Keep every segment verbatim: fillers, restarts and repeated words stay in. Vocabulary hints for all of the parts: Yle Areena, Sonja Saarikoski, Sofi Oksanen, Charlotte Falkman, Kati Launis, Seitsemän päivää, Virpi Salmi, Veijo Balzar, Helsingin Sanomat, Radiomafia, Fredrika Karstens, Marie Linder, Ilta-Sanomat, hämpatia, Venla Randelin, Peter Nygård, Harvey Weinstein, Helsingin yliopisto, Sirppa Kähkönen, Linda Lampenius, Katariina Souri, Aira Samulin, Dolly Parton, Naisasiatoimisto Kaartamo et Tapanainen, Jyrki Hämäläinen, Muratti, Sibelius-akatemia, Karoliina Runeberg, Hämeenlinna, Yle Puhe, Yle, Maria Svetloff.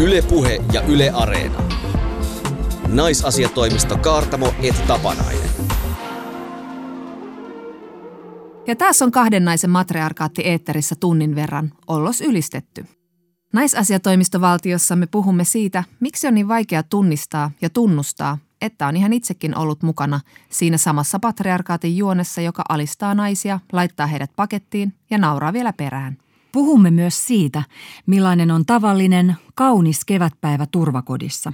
Yle Puhe ja Yle Areena. Naisasiatoimisto Kaartamo et Tapanainen. Ja tässä on kahden naisen matriarkaatti eetterissä tunnin verran ollos ylistetty. Naisasiatoimistovaltiossa me puhumme siitä, miksi on niin vaikea tunnistaa ja tunnustaa, että on ihan itsekin ollut mukana siinä samassa patriarkaatin juonessa, joka alistaa naisia, laittaa heidät pakettiin ja nauraa vielä perään. Puhumme myös siitä, millainen on tavallinen, kaunis kevätpäivä turvakodissa.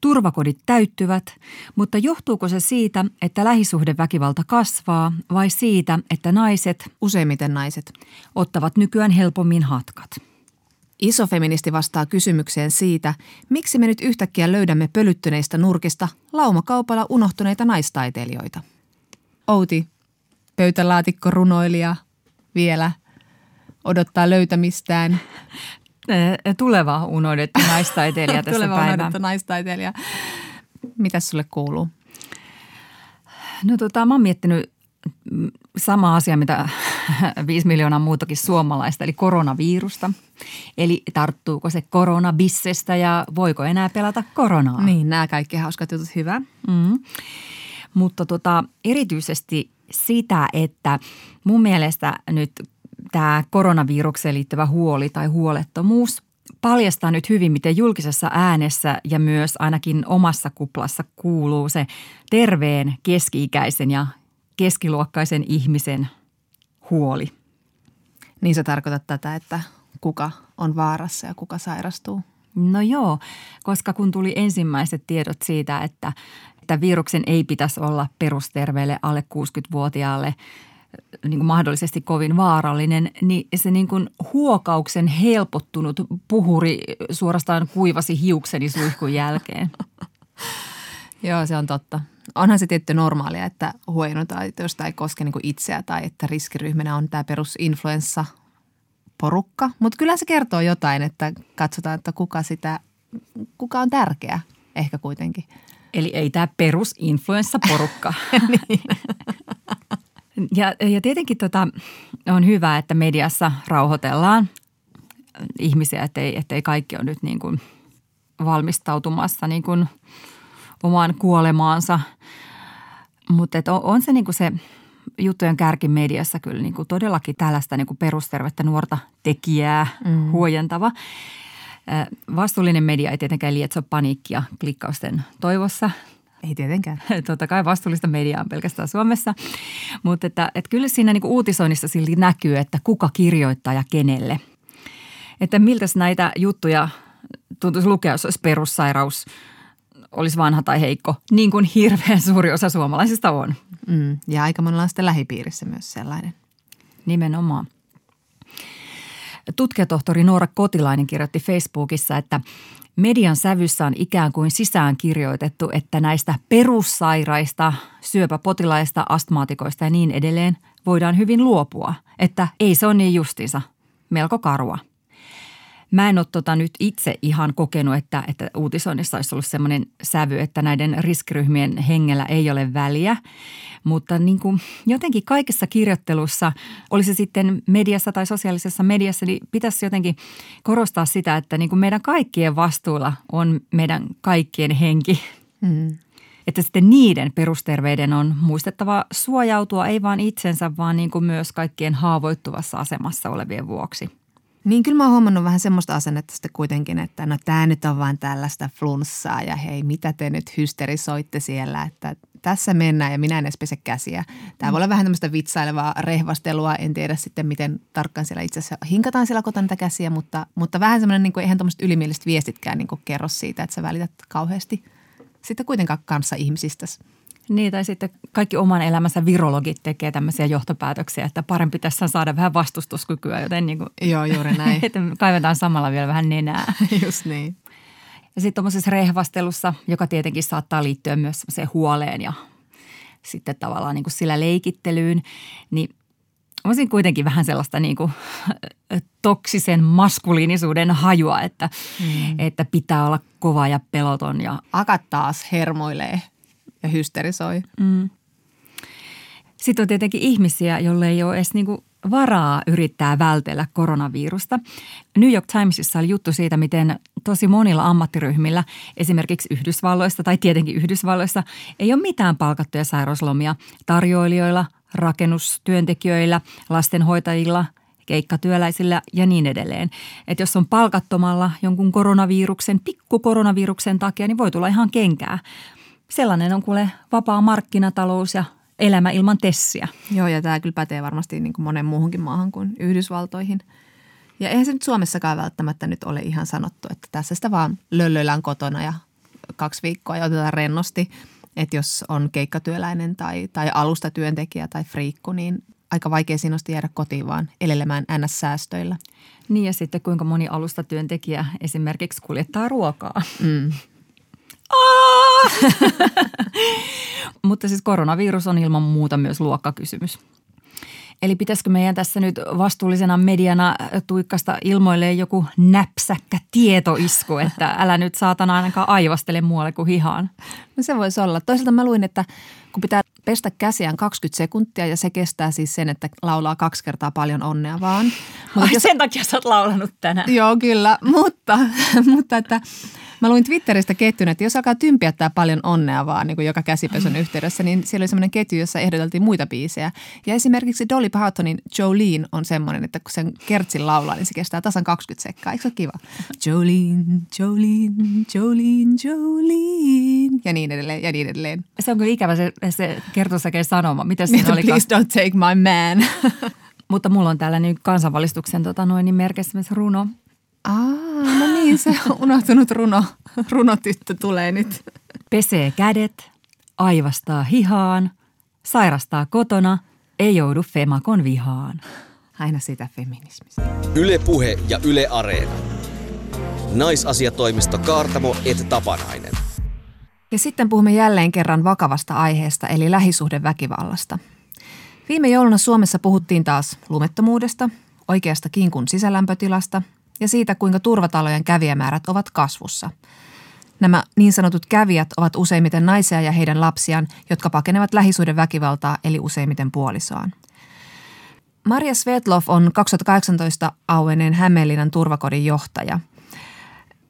Turvakodit täyttyvät, mutta johtuuko se siitä, että lähisuhdeväkivalta kasvaa vai siitä, että naiset, useimmiten naiset, ottavat nykyään helpommin hatkat? Iso feministi vastaa kysymykseen siitä, miksi me nyt yhtäkkiä löydämme pölyttyneistä nurkista laumakaupalla unohtuneita naistaiteilijoita. Outi, pöytälaatikko runoilija, vielä odottaa löytämistään. Tuleva unohdettu naistaiteilija tässä päivänä. Tuleva unohdettu naistaiteilija. Mitäs sulle kuuluu? No tota, mä oon miettinyt sama asia, mitä viisi miljoonaa muutakin suomalaista, eli koronavirusta. Eli tarttuuko se koronabissestä ja voiko enää pelata koronaa? Niin, nämä kaikki hauskat jutut, hyvä. Mm. Mutta tota, erityisesti sitä, että mun mielestä nyt tämä koronavirukseen liittyvä huoli tai huolettomuus paljastaa nyt hyvin, miten julkisessa äänessä ja myös ainakin omassa kuplassa kuuluu se terveen, keski-ikäisen ja keskiluokkaisen ihmisen huoli. Niin sä tarkoitat tätä, että kuka on vaarassa ja kuka sairastuu? No joo, koska kun tuli ensimmäiset tiedot siitä, että, että viruksen ei pitäisi olla perusterveelle alle kuusikymmentävuotiaalle niin kuin mahdollisesti kovin vaarallinen, niin se niin kuin huokauksen helpottunut puhuri suorastaan kuivasi hiukseni suihkun jälkeen. Joo, se on totta. Onhan se tietty normaalia, että huojennutaan, jos tämä ei koske niin kuin itseä tai että riskiryhmänä on tämä perusinfluenssaporukka. Mutta kyllä se kertoo jotain, että katsotaan, että kuka, sitä, kuka on tärkeä ehkä kuitenkin. Eli ei tämä perusinfluenssaporukka. Niin. Ja, ja tietenkin tota, on hyvä, että mediassa rauhoitellaan ihmisiä, ettei, ettei kaikki ole nyt niin kuin valmistautumassa niin kuin omaan kuolemaansa. Mutta on, on se, niin kuin se juttujen kärki mediassa kyllä niin kuin todellakin tällaista niin kuin perustervettä nuorta tekijää mm. huojentava. Vastuullinen media ei tietenkään lietso paniikkia klikkausten toivossa. Ei tietenkään. Totta kai vastuullista mediaa pelkästään Suomessa, mutta että, että kyllä siinä niin kuin uutisoinnissa silti näkyy, että kuka kirjoittaa ja kenelle. Että miltäs näitä juttuja tuntuisi lukea, jos olisi perussairaus, olisi vanha tai heikko, niin kuin hirveän suuri osa suomalaisista on. Mm, ja aika monella on sitten lähipiirissä myös sellainen. Nimenomaan. Tutkijatohtori Noora Kotilainen kirjoitti Facebookissa, että median sävyssä on ikään kuin sisään kirjoitettu, että näistä perussairaista, syöpäpotilaista, astmaatikoista ja niin edelleen voidaan hyvin luopua. Että ei se ole niin justiinsa. Melko karua. Mä en ole tota nyt itse ihan kokenut, että, että uutisoinnissa olisi ollut semmoinen sävy, että näiden riskiryhmien hengellä ei ole väliä. Mutta niin kuin jotenkin kaikessa kirjoittelussa, oli se sitten mediassa tai sosiaalisessa mediassa, niin pitäisi jotenkin korostaa sitä, että niin kuin meidän kaikkien vastuulla on meidän kaikkien henki. Mm. Että sitten niiden perusterveyden on muistettava suojautua ei vaan itsensä, vaan niin kuin myös kaikkien haavoittuvassa asemassa olevien vuoksi. Niin kyllä mä oon huomannut vähän semmoista asennetta sitten kuitenkin, että no tää nyt on vaan tällaista flunssaa ja hei mitä te nyt hysterisoitte siellä, että tässä mennään ja minä en edes pese käsiä. Tää mm. voi olla vähän tämmöistä vitsailevaa rehvastelua, en tiedä sitten miten tarkkaan siellä itse asiassa hinkataan siellä kotona niitä käsiä, mutta, mutta vähän semmoinen niin kuin eihän tommoiset ylimieliset viestitkään niin kuin kerro siitä, että sä välität kauheasti sitten kuitenkaan kanssa ihmisistä. Niin, tai sitten kaikki oman elämänsä virologit tekee tämmöisiä johtopäätöksiä, että parempi tässä saada vähän vastustuskykyä, joten niin kuin, joo, juuri näin. Että kaivetaan samalla vielä vähän nenää. Just niin. Ja sitten tuommoisessa rehvastelussa, joka tietenkin saattaa liittyä myös semmoiseen huoleen ja sitten tavallaan niin kuin sillä leikittelyyn, niin olisin kuitenkin vähän sellaista niin kuin toksisen maskuliinisuuden hajua, että, mm. että pitää olla kova ja peloton. Ja akat taas hermoilee. Ja hysterisoi. Mm. Sitten on tietenkin ihmisiä, jolle ei ole edes niinku varaa yrittää vältellä koronavirusta. New York Timesissa oli juttu siitä, miten tosi monilla ammattiryhmillä, esimerkiksi Yhdysvalloissa tai tietenkin Yhdysvalloissa, ei ole mitään palkattuja sairauslomia tarjoilijoilla, rakennustyöntekijöillä, lastenhoitajilla, keikkatyöläisillä ja niin edelleen. Että jos on palkattomalla jonkun koronaviruksen, pikkukoronaviruksen takia, niin voi tulla ihan kenkää. Sellainen on kuule vapaa markkinatalous ja elämä ilman tessiä. Joo, ja tämä kyllä pätee varmasti niin kuin monen muuhunkin maahan kuin Yhdysvaltoihin. Ja eihän se nyt Suomessakaan välttämättä nyt ole ihan sanottu, että tässä sitä vaan löllöillään kotona ja kaksi viikkoa ja otetaan rennosti. Että jos on keikkatyöläinen tai, tai alustatyöntekijä tai friikku, niin aika vaikea sinusta jäädä kotiin vaan elelemään ns-säästöillä. Niin ja sitten kuinka moni alustatyöntekijä esimerkiksi kuljettaa ruokaa. Mm. Mutta siis koronavirus on ilman muuta myös luokkakysymys. Eli pitäisikö meidän tässä nyt vastuullisena mediana tuikkasta ilmoilleen joku näpsäkkä tietoisku, että älä nyt saatana ainakaan aivastele muualle kuin hihaan? No se voisi olla. Toisaalta mä luin, että kun pitää pestä käsiään kaksikymmentä sekuntia ja se kestää siis sen, että laulaa kaksi kertaa paljon onnea vaan. Mutta ai jos... sen takia sä oot laulanut tänään. Joo kyllä, mutta, mutta että... Mä luin Twitteristä ketjun, että jos alkaa tympiä tää paljon onnea vaan niin kuin joka käsipesyn yhteydessä, niin siellä oli semmoinen ketju, jossa ehdoteltiin muita biisejä. Ja esimerkiksi Dolly Partonin Jolene on semmoinen, että kun sen kertsin laulaa, niin se kestää tasan kaksikymmentä sekkaa. Eikö se ole kiva? Jolene, Jolene, Jolene, Jolene. Ja niin edelleen, ja niin edelleen. Se on kyllä ikävä se, se kertosäkeen sanoma. Mitäs siinä oli? Please don't take my man. Mutta mulla on täällä nyt kansanvalistuksen tota, noin, niin merkissä myös runo. Aa, no niin, se unohtunut runo, runotyttö tulee nyt. Pesee kädet, aivastaa hihaan, sairastaa kotona, ei joudu femakon vihaan. Aina sitä feminismistä. Yle Puhe ja Yle Areena. Naisasiatoimisto Kaartamo et Tapanainen. Ja sitten puhumme jälleen kerran vakavasta aiheesta, eli lähisuhdeväkivallasta. Viime jouluna Suomessa puhuttiin taas lumettomuudesta, oikeasta kinkun sisälämpötilasta – ja siitä, kuinka turvatalojen kävijämäärät ovat kasvussa. Nämä niin sanotut kävijät ovat useimmiten naisia ja heidän lapsiaan, jotka pakenevat lähisuhdeväkivaltaa, eli useimmiten puolisoaan. Maria Svetloff on kaksituhattakahdeksantoista auenneen Hämeenlinnan turvakodin johtaja.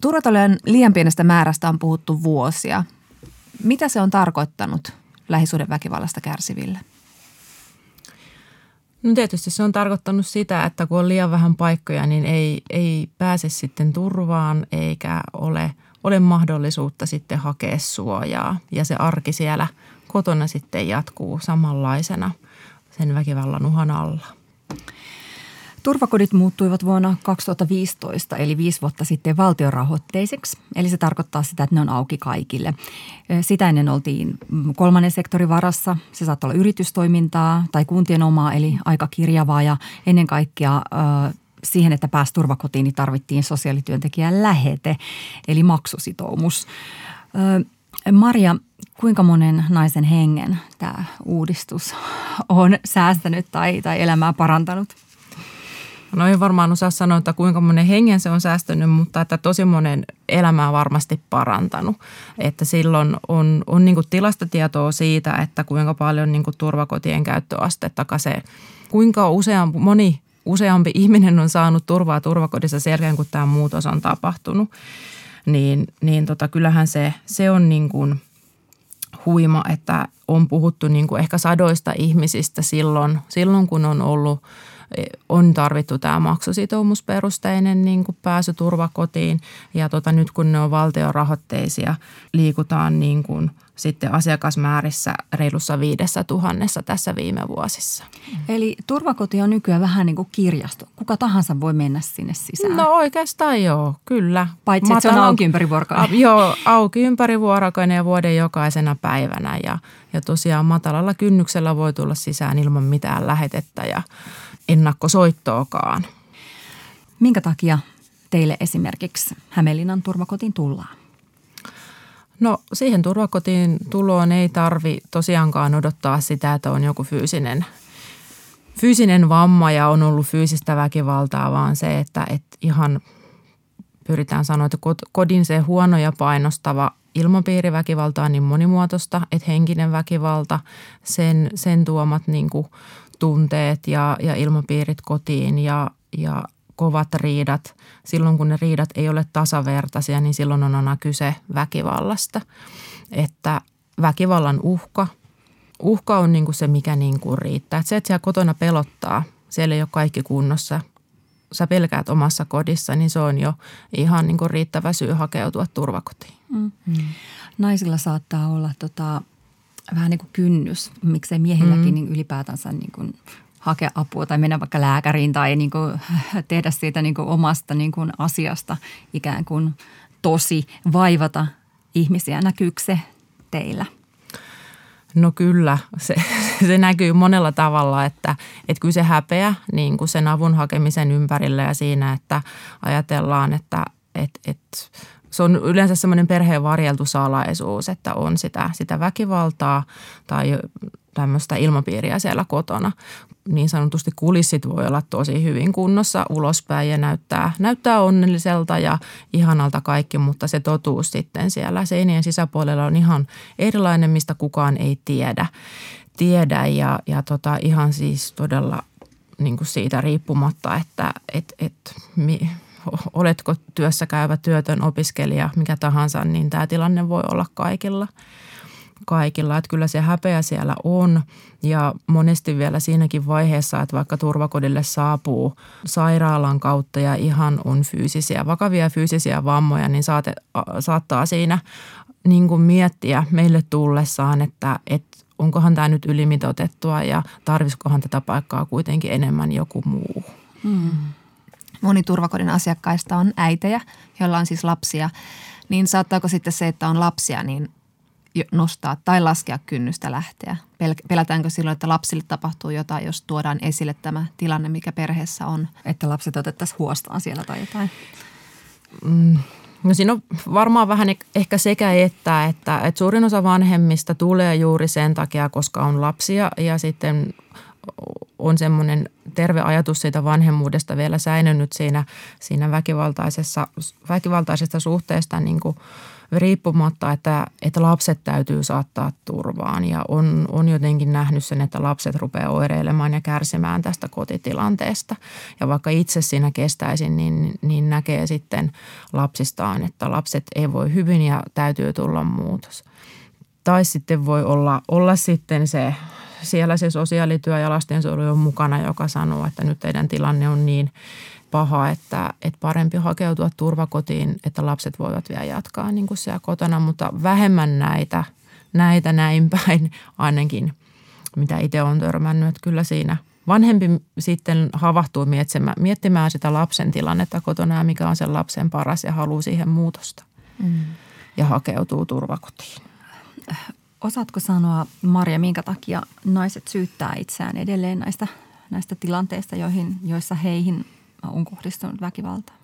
Turvatalojen liian pienestä määrästä on puhuttu vuosia. Mitä se on tarkoittanut lähisuhdeväkivallasta kärsiville? No tietysti se on tarkoittanut sitä, että kun on liian vähän paikkoja, niin ei, ei pääse sitten turvaan eikä ole, ole mahdollisuutta sitten hakea suojaa. Ja se arki siellä kotona sitten jatkuu samanlaisena sen väkivallan uhan alla. Turvakodit muuttuivat vuonna kaksituhattaviisitoista, eli viisi vuotta sitten valtiorahoitteiseksi, eli se tarkoittaa sitä, että ne on auki kaikille. Sitä ennen oltiin kolmannen sektorin varassa, se saattaa olla yritystoimintaa tai kuntien omaa, eli aika kirjavaa ja ennen kaikkea äh, siihen, että pääsi turvakotiin, niin tarvittiin sosiaalityöntekijän lähete, eli maksusitoumus. Äh, Maria, kuinka monen naisen hengen tämä uudistus on säästänyt tai, tai elämää parantanut? No ei varmaan osaa sanoa, että kuinka monen hengen se on säästynyt, mutta että tosi monen elämää varmasti parantanut. Että silloin on, on niin kuin tilastotietoa siitä, että kuinka paljon niin kuin turvakotien käyttöastetta kasee. Kuinka useampi, moni useampi ihminen on saanut turvaa turvakodissa sen jälkeen, kun tämä muutos on tapahtunut. Niin, niin tota, kyllähän se, se on niin kuin huima, että on puhuttu niin kuin ehkä sadoista ihmisistä silloin, silloin kun on ollut... On tarvittu tämä maksusitoumusperusteinen niin kuin pääsy turvakotiin ja tota, nyt kun ne on valtiorahoitteisia, liikutaan niin kuin sitten asiakasmäärissä reilussa viidessä tuhannessa tässä viime vuosissa. Eli turvakoti on nykyään vähän niin kuin kirjasto. Kuka tahansa voi mennä sinne sisään. No oikeastaan joo, kyllä. Paitsi Matan, että se on auki ympärivuorokainen. Joo, auki ympärivuorokainen ja vuoden jokaisena päivänä ja, ja tosiaan matalalla kynnyksellä voi tulla sisään ilman mitään lähetettä ja ennakkosoittoakaan. Minkä takia teille esimerkiksi Hämeenlinnan turvakotiin tullaan? No siihen turvakotiin tuloon ei tarvi tosiaankaan odottaa sitä, että on joku fyysinen, fyysinen vamma ja on ollut fyysistä väkivaltaa, vaan se, että, että ihan pyritään sanoa, että kodin se huono ja painostava ilmapiiriväkivalta on niin monimuotoista, että henkinen väkivalta, sen, sen tuomat niin kuin tunteet ja, ja ilmapiirit kotiin ja, ja kovat riidat. Silloin kun ne riidat ei ole tasavertaisia, niin silloin on aina kyse väkivallasta. Että väkivallan uhka, uhka on niin kuin se, mikä niin kuin riittää. Että se, että siellä kotona pelottaa, siellä ei ole kaikki kunnossa, sä pelkäät omassa kodissa, niin se on jo ihan niin kuin riittävä syy hakeutua turvakotiin. Mm. Mm. Naisilla saattaa olla tota, vähän niin kuin kynnys, miksei miehilläkin mm. niin ylipäätänsä niin kuin hakea apua tai mennä vaikka lääkäriin tai niin kuin tehdä siitä niin kuin omasta niin kuin asiasta ikään kuin tosi vaivata ihmisiä. Näkyykö se teillä? No kyllä, se, se näkyy monella tavalla, että, että kyllä se häpeä niin kuin sen avun hakemisen ympärillä ja siinä, että ajatellaan, että, että, että se on yleensä semmoinen perheen varjeltu salaisuus, että on sitä, sitä väkivaltaa tai tämmöistä ilmapiiriä siellä kotona. Niin sanotusti kulissit voi olla tosi hyvin kunnossa ulospäin ja näyttää, näyttää onnelliselta ja ihanalta kaikki, mutta se totuus sitten siellä seinien sisäpuolella on ihan erilainen, mistä kukaan ei tiedä. tiedä ja, ja tota, ihan siis todella niin kuin siitä riippumatta, että et, et, mi, oletko työssä käyvä, työtön, opiskelija, mikä tahansa, niin tämä tilanne voi olla kaikilla. kaikilla. Että kyllä se häpeä siellä on ja monesti vielä siinäkin vaiheessa, että vaikka turvakodille saapuu sairaalan kautta ja ihan on fyysisiä, vakavia fyysisiä vammoja, niin saate, saattaa siinä niin kuin miettiä meille tullessaan, että, että onkohan tämä nyt ylimitoitettua ja tarvisikohan tätä paikkaa kuitenkin enemmän joku muu. Hmm. Moni turvakodin asiakkaista on äitejä, joilla on siis lapsia, niin saattaako sitten se, että on lapsia, niin nostaa tai laskea kynnystä lähteä? Pelätäänkö silloin, että lapsille tapahtuu jotain, jos tuodaan esille tämä tilanne, mikä perheessä on? Että lapset otettaisiin huostaan siellä tai jotain? Mm, no siinä on varmaan vähän ehkä sekä että, että, että suurin osa vanhemmista tulee juuri sen takia, koska on lapsia ja sitten on semmoinen terve ajatus siitä vanhemmuudesta vielä säilynyt siinä, siinä väkivaltaisessa, väkivaltaisesta suhteesta niin kuin riippumatta, että, että lapset täytyy saattaa turvaan ja on, on jotenkin nähnyt sen, että lapset rupeaa oireilemaan ja kärsimään tästä kotitilanteesta. Ja vaikka itse siinä kestäisin, niin, niin näkee sitten lapsistaan, että lapset ei voi hyvin ja täytyy tulla muutos. Tai sitten voi olla, olla sitten se, siellä se sosiaalityö ja lastensuojelu on mukana, joka sanoo, että nyt teidän tilanne on niin paha, että, että parempi hakeutua turvakotiin, että lapset voivat vielä jatkaa niin kuin siellä kotona, mutta vähemmän näitä, näitä näin päin ainakin, mitä itse olen törmännyt. Että kyllä siinä vanhempi sitten havahtuu miettimään, miettimään sitä lapsen tilannetta kotona ja mikä on sen lapsen paras ja haluaa siihen muutosta mm. ja hakeutuu turvakotiin. Osaatko sanoa, Maria, minkä takia naiset syyttää itseään edelleen näistä, näistä tilanteista, joihin, joissa heihin on kohdistunut väkivaltaa?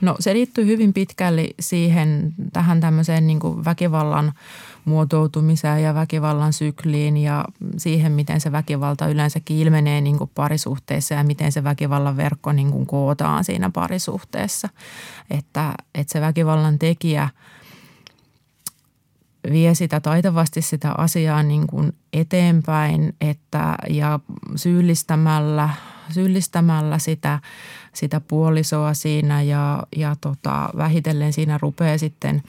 No se liittyy hyvin pitkälle siihen tähän tämmöiseen niin kuin väkivallan muotoutumiseen ja väkivallan sykliin ja siihen, miten se väkivalta yleensäkin ilmenee niin kuin parisuhteessa ja miten se väkivallan verkko niin kuin kootaan siinä parisuhteessa. Että, että se väkivallan tekijä vie sitä taitavasti sitä asiaa niin kuin eteenpäin että, ja syyllistämällä syyllistämällä sitä, sitä puolisoa siinä ja, ja tota, vähitellen siinä rupeaa sitten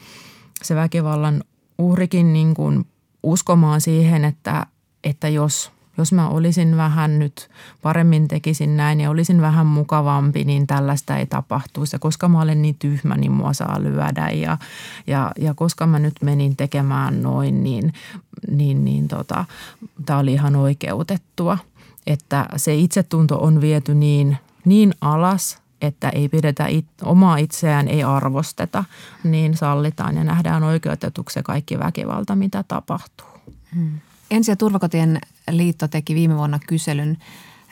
se väkivallan uhrikin niin kuin uskomaan siihen, että, että jos, jos mä olisin vähän nyt paremmin tekisin näin ja olisin vähän mukavampi, niin tällaista ei tapahtuisi. Ja koska mä olen niin tyhmä, niin mua saa lyödä ja, ja, ja koska mä nyt menin tekemään noin, niin, niin, niin tota, tää oli ihan oikeutettua. Että se itsetunto on viety niin, niin alas, että ei pidetä it, omaa itseään, ei arvosteta, niin sallitaan ja nähdään oikeutetuksi se kaikki väkivalta, mitä tapahtuu. Hmm. Ensi- ja turvakotien liitto teki viime vuonna kyselyn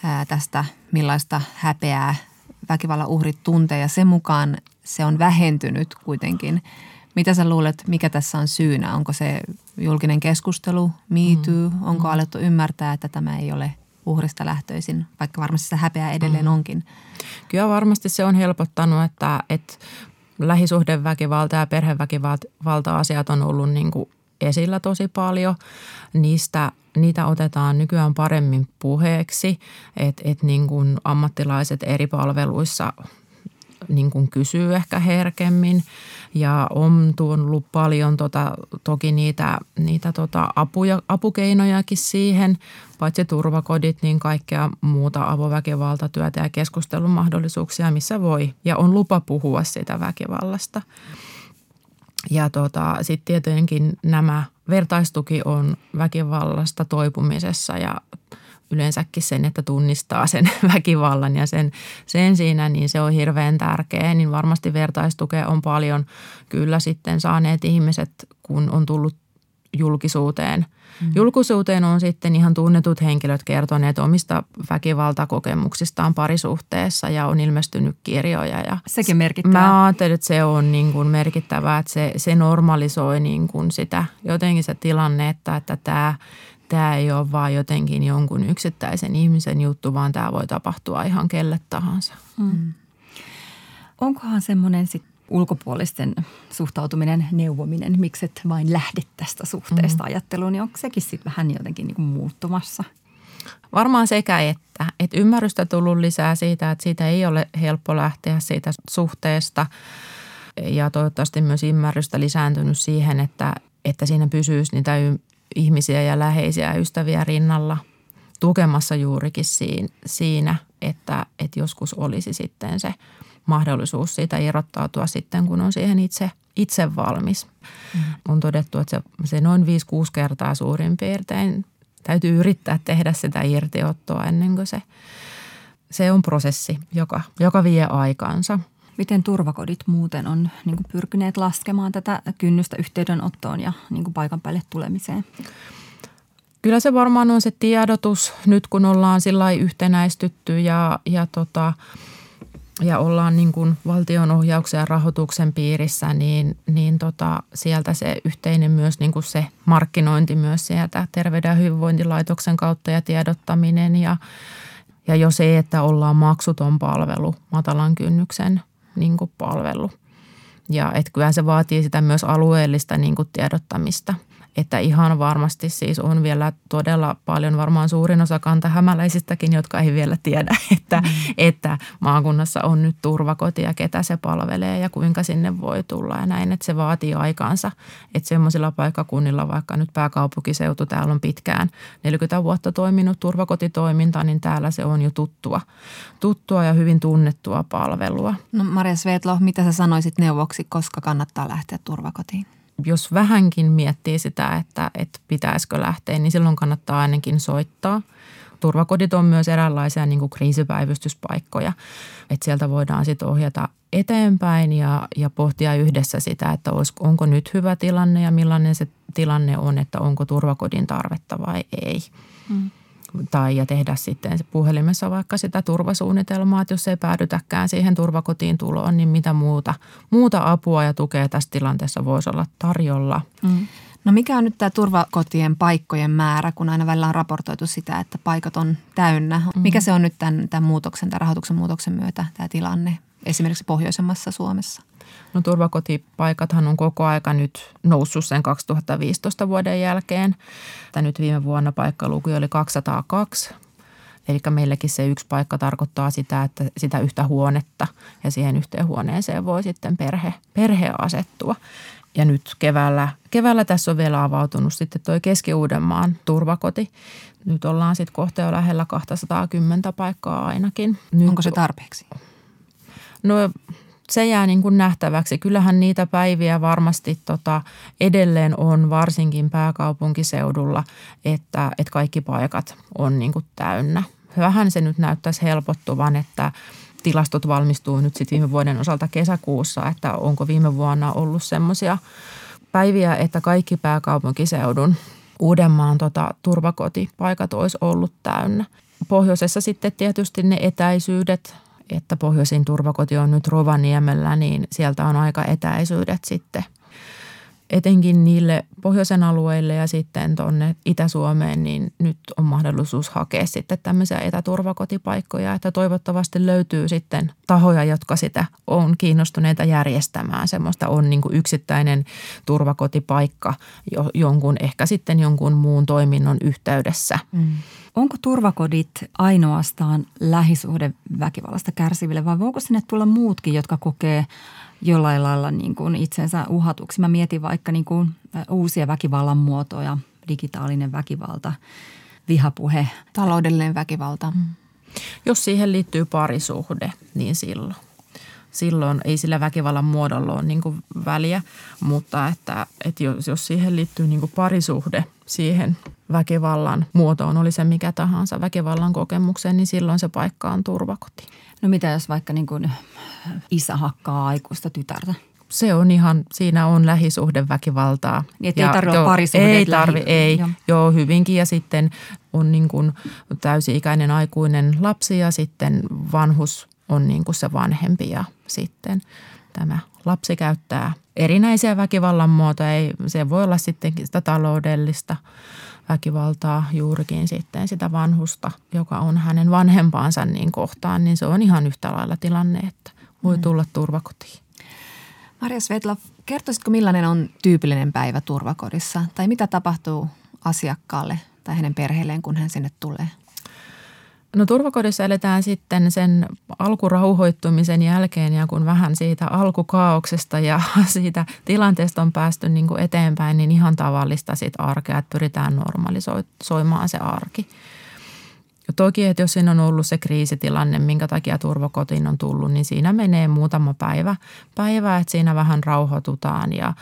ää, tästä, millaista häpeää väkivallan uhrit tuntee ja sen mukaan se on vähentynyt kuitenkin. Mitä sä luulet, mikä tässä on syynä? Onko se julkinen keskustelu, Me Too? Hmm. Onko alettu ymmärtää, että tämä ei ole uhrista lähtöisin, vaikka varmasti sitä häpeää edelleen onkin. Kyllä varmasti se on helpottanut, että, että lähisuhdeväkivalta ja perheväkivalta-asiat on ollut niin kuin esillä tosi paljon. Niistä, niitä otetaan nykyään paremmin puheeksi, että et niin kuin ammattilaiset eri palveluissa niin kuin kysyy ehkä herkemmin ja on tullut paljon tota, toki niitä, niitä tota apuja, apukeinojakin siihen, paitsi turvakodit, niin kaikkea muuta avoväkivaltatyötä ja keskustelumahdollisuuksia, missä voi ja on lupa puhua siitä väkivallasta. Ja tota, sitten tietenkin nämä vertaistuki on väkivallasta toipumisessa ja yleensäkin sen, että tunnistaa sen väkivallan ja sen, sen siinä, niin se on hirveän tärkeä. Niin varmasti vertaistukea on paljon kyllä sitten saaneet ihmiset, kun on tullut julkisuuteen. Mm. Julkisuuteen on sitten ihan tunnetut henkilöt kertoneet omista väkivaltakokemuksistaan parisuhteessa ja on ilmestynyt kirjoja. Ja sekin merkittävää. Mä ajattelin, että se on niin kuin merkittävää, että se, se normalisoi niin kuin sitä jotenkin se tilanne, että, että tämä... Tämä ei ole vaan jotenkin jonkun yksittäisen ihmisen juttu, vaan tämä voi tapahtua ihan kelle tahansa. Mm. Onkohan semmoinen sit ulkopuolisten suhtautuminen, neuvominen, miksi et vain lähde tästä suhteesta mm. ajatteluun, niin onko sekin sit vähän jotenkin niin kuin muuttumassa? Varmaan sekä että. Että ymmärrystä tullut lisää siitä, että siitä ei ole helppo lähteä siitä suhteesta ja toivottavasti myös ymmärrystä lisääntynyt siihen, että, että siinä pysyisi niitä ymmärrystä. Ihmisiä ja läheisiä ja ystäviä rinnalla tukemassa juurikin siinä, että, että joskus olisi sitten se mahdollisuus siitä irrottautua sitten, kun on siihen itse, itse valmis. Mm. On todettu, että se, se noin viisi kuusi kertaa suurin piirtein täytyy yrittää tehdä sitä irtiottoa ennen kuin se, se on prosessi, joka, joka vie aikaansa. Miten turvakodit muuten on niin kuin pyrkineet laskemaan tätä kynnystä yhteydenottoon ja niin kuin paikan päälle tulemiseen? Kyllä se varmaan on se tiedotus nyt, kun ollaan sillain yhtenäistytty ja, ja, tota, ja ollaan niin kuin valtion ohjauksen ja rahoituksen piirissä, niin, niin tota, sieltä se yhteinen myös niin kuin se markkinointi myös sieltä Terveyden ja hyvinvointilaitoksen kautta ja tiedottaminen ja, ja jo se, että ollaan maksuton palvelu matalan kynnyksen niin kuin palvelu. Ja et kyllähän se vaatii sitä myös alueellista niin kuin tiedottamista. Että ihan varmasti siis on vielä todella paljon, varmaan suurin osa kantahämäläisistäkin, jotka ei vielä tiedä, että, mm. että maakunnassa on nyt turvakoti ja ketä se palvelee ja kuinka sinne voi tulla ja näin. Että se vaatii aikaansa. Että semmoisilla paikkakunnilla, vaikka nyt pääkaupunkiseutu, täällä on pitkään neljäkymmentä vuotta toiminut turvakotitoiminta, niin täällä se on jo tuttua, tuttua ja hyvin tunnettua palvelua. No Maria Svetloff, mitä sä sanoisit neuvoksi, koska kannattaa lähteä turvakotiin? Jos vähänkin miettii sitä, että, että pitäisikö lähteä, niin silloin kannattaa ainakin soittaa. Turvakodit on myös eräänlaisia niin kuin kriisipäivystyspaikkoja, että sieltä voidaan sitten ohjata eteenpäin ja, ja pohtia yhdessä sitä, että olis, onko nyt hyvä tilanne ja millainen se tilanne on, että onko turvakodin tarvetta vai ei. Mm. Tai ja tehdä sitten puhelimessa vaikka sitä turvasuunnitelmaa, että jos ei päädytäkään siihen turvakotiin tuloon, niin mitä muuta, muuta apua ja tukea tässä tilanteessa voisi olla tarjolla. Mm. No mikä on nyt tämä turvakotien paikkojen määrä, kun aina välillä on raportoitu sitä, että paikat on täynnä. Mikä se on nyt tämän, tämän muutoksen, tämän rahoituksen muutoksen myötä tämä tilanne esimerkiksi pohjoisemmassa Suomessa? No turvakotipaikathan on koko aika nyt noussut sen kaksituhattaviisitoista vuoden jälkeen. Tämä nyt viime vuonna paikkaluku oli kaksisataakaksi. Eli meilläkin se yksi paikka tarkoittaa sitä, että sitä yhtä huonetta ja siihen yhteen huoneeseen voi sitten perhe, perhe asettua. Ja nyt keväällä, keväällä tässä on vielä avautunut sitten toi Keski-Uudenmaan turvakoti. Nyt ollaan sitten kohta jo lähellä kaksisataakymmentä paikkaa ainakin. Nyt, onko se tarpeeksi? No... Se jää niin kuin nähtäväksi. Kyllähän niitä päiviä varmasti tota edelleen on varsinkin pääkaupunkiseudulla, että, että kaikki paikat on niin kuin täynnä. Vähän se nyt näyttäisi helpottuvan, että tilastot valmistuu nyt sitten viime vuoden osalta kesäkuussa, että onko viime vuonna ollut semmoisia päiviä, että kaikki pääkaupunkiseudun Uudenmaan tota, turvakotipaikat olisi ollut täynnä. Pohjoisessa sitten tietysti ne etäisyydet, että pohjoisin turvakoti on nyt Rovaniemellä, niin sieltä on aika etäisyydet sitten etenkin niille pohjoisen alueille ja sitten tuonne Itä-Suomeen, niin nyt on mahdollisuus hakea sitten tämmöisiä etäturvakotipaikkoja, että toivottavasti löytyy sitten tahoja, jotka sitä on kiinnostuneita järjestämään. Semmoista on niin kuin yksittäinen turvakotipaikka jonkun, ehkä sitten jonkun muun toiminnon yhteydessä. Mm. Onko turvakodit ainoastaan lähisuhdeväkivallasta kärsiville vai voiko sinne tulla muutkin, jotka kokee jollain lailla niin kuin itsensä uhatuksi? Mä mietin vaikka niin kuin uusia väkivallan muotoja, digitaalinen väkivalta, vihapuhe. Taloudellinen väkivalta. Mm. Jos siihen liittyy parisuhde, niin silloin. Silloin ei sillä väkivallan muodolla ole niin kuin väliä, mutta että, että jos, jos siihen liittyy niin kuin parisuhde siihen väkivallan muotoon, oli se mikä tahansa väkivallan kokemukseen, niin silloin se paikka on turvakoti. No mitä jos vaikka niin kuin isä hakkaa aikuista tytärtä? Se on ihan, siinä on lähisuhdeväkivaltaa. Niin, ei tarvitse parisuhde. Ei tarvitse, ei. Joo. joo, hyvinkin. Ja sitten on niin kuin täysi-ikäinen aikuinen lapsi ja sitten vanhus on niin kuin se vanhempi ja sitten tämä lapsi käyttää erinäisiä väkivallan muotoja. Ei, se voi olla sittenkin sitä taloudellista väkivaltaa juurikin sitten sitä vanhusta, joka on hänen vanhempaansa niin kohtaan, niin se on ihan yhtä lailla tilanne, että voi tulla turvakotiin. Maria Svetloff, kertoisitko millainen on tyypillinen päivä turvakodissa tai mitä tapahtuu asiakkaalle tai hänen perheelleen, kun hän sinne tulee? No turvakodissa eletään sitten sen alkurauhoittumisen jälkeen ja kun vähän siitä alkukaauksesta ja siitä tilanteesta on päästy niin kuin eteenpäin, niin ihan tavallista siitä arkea, että pyritään normalisoimaan se arki. Toki, että jos siinä on ollut se kriisitilanne, minkä takia turvakotiin on tullut, niin siinä menee muutama päivä, päivä että siinä vähän rauhoitutaan ja,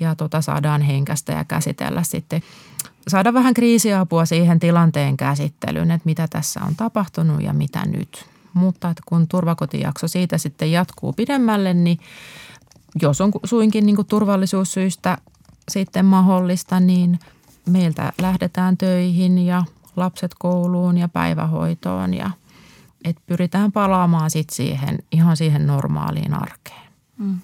ja tota saadaan henkästä ja käsitellä sitten. Saada vähän kriisiapua siihen tilanteen käsittelyyn, että mitä tässä on tapahtunut ja mitä nyt. Mutta että kun turvakotijakso siitä sitten jatkuu pidemmälle, niin jos on suinkin niin kuin turvallisuussyistä sitten mahdollista, niin meiltä lähdetään töihin ja lapset kouluun ja päivähoitoon ja et pyritään palaamaan sitten siihen, ihan siihen normaaliin arkeen. Mm.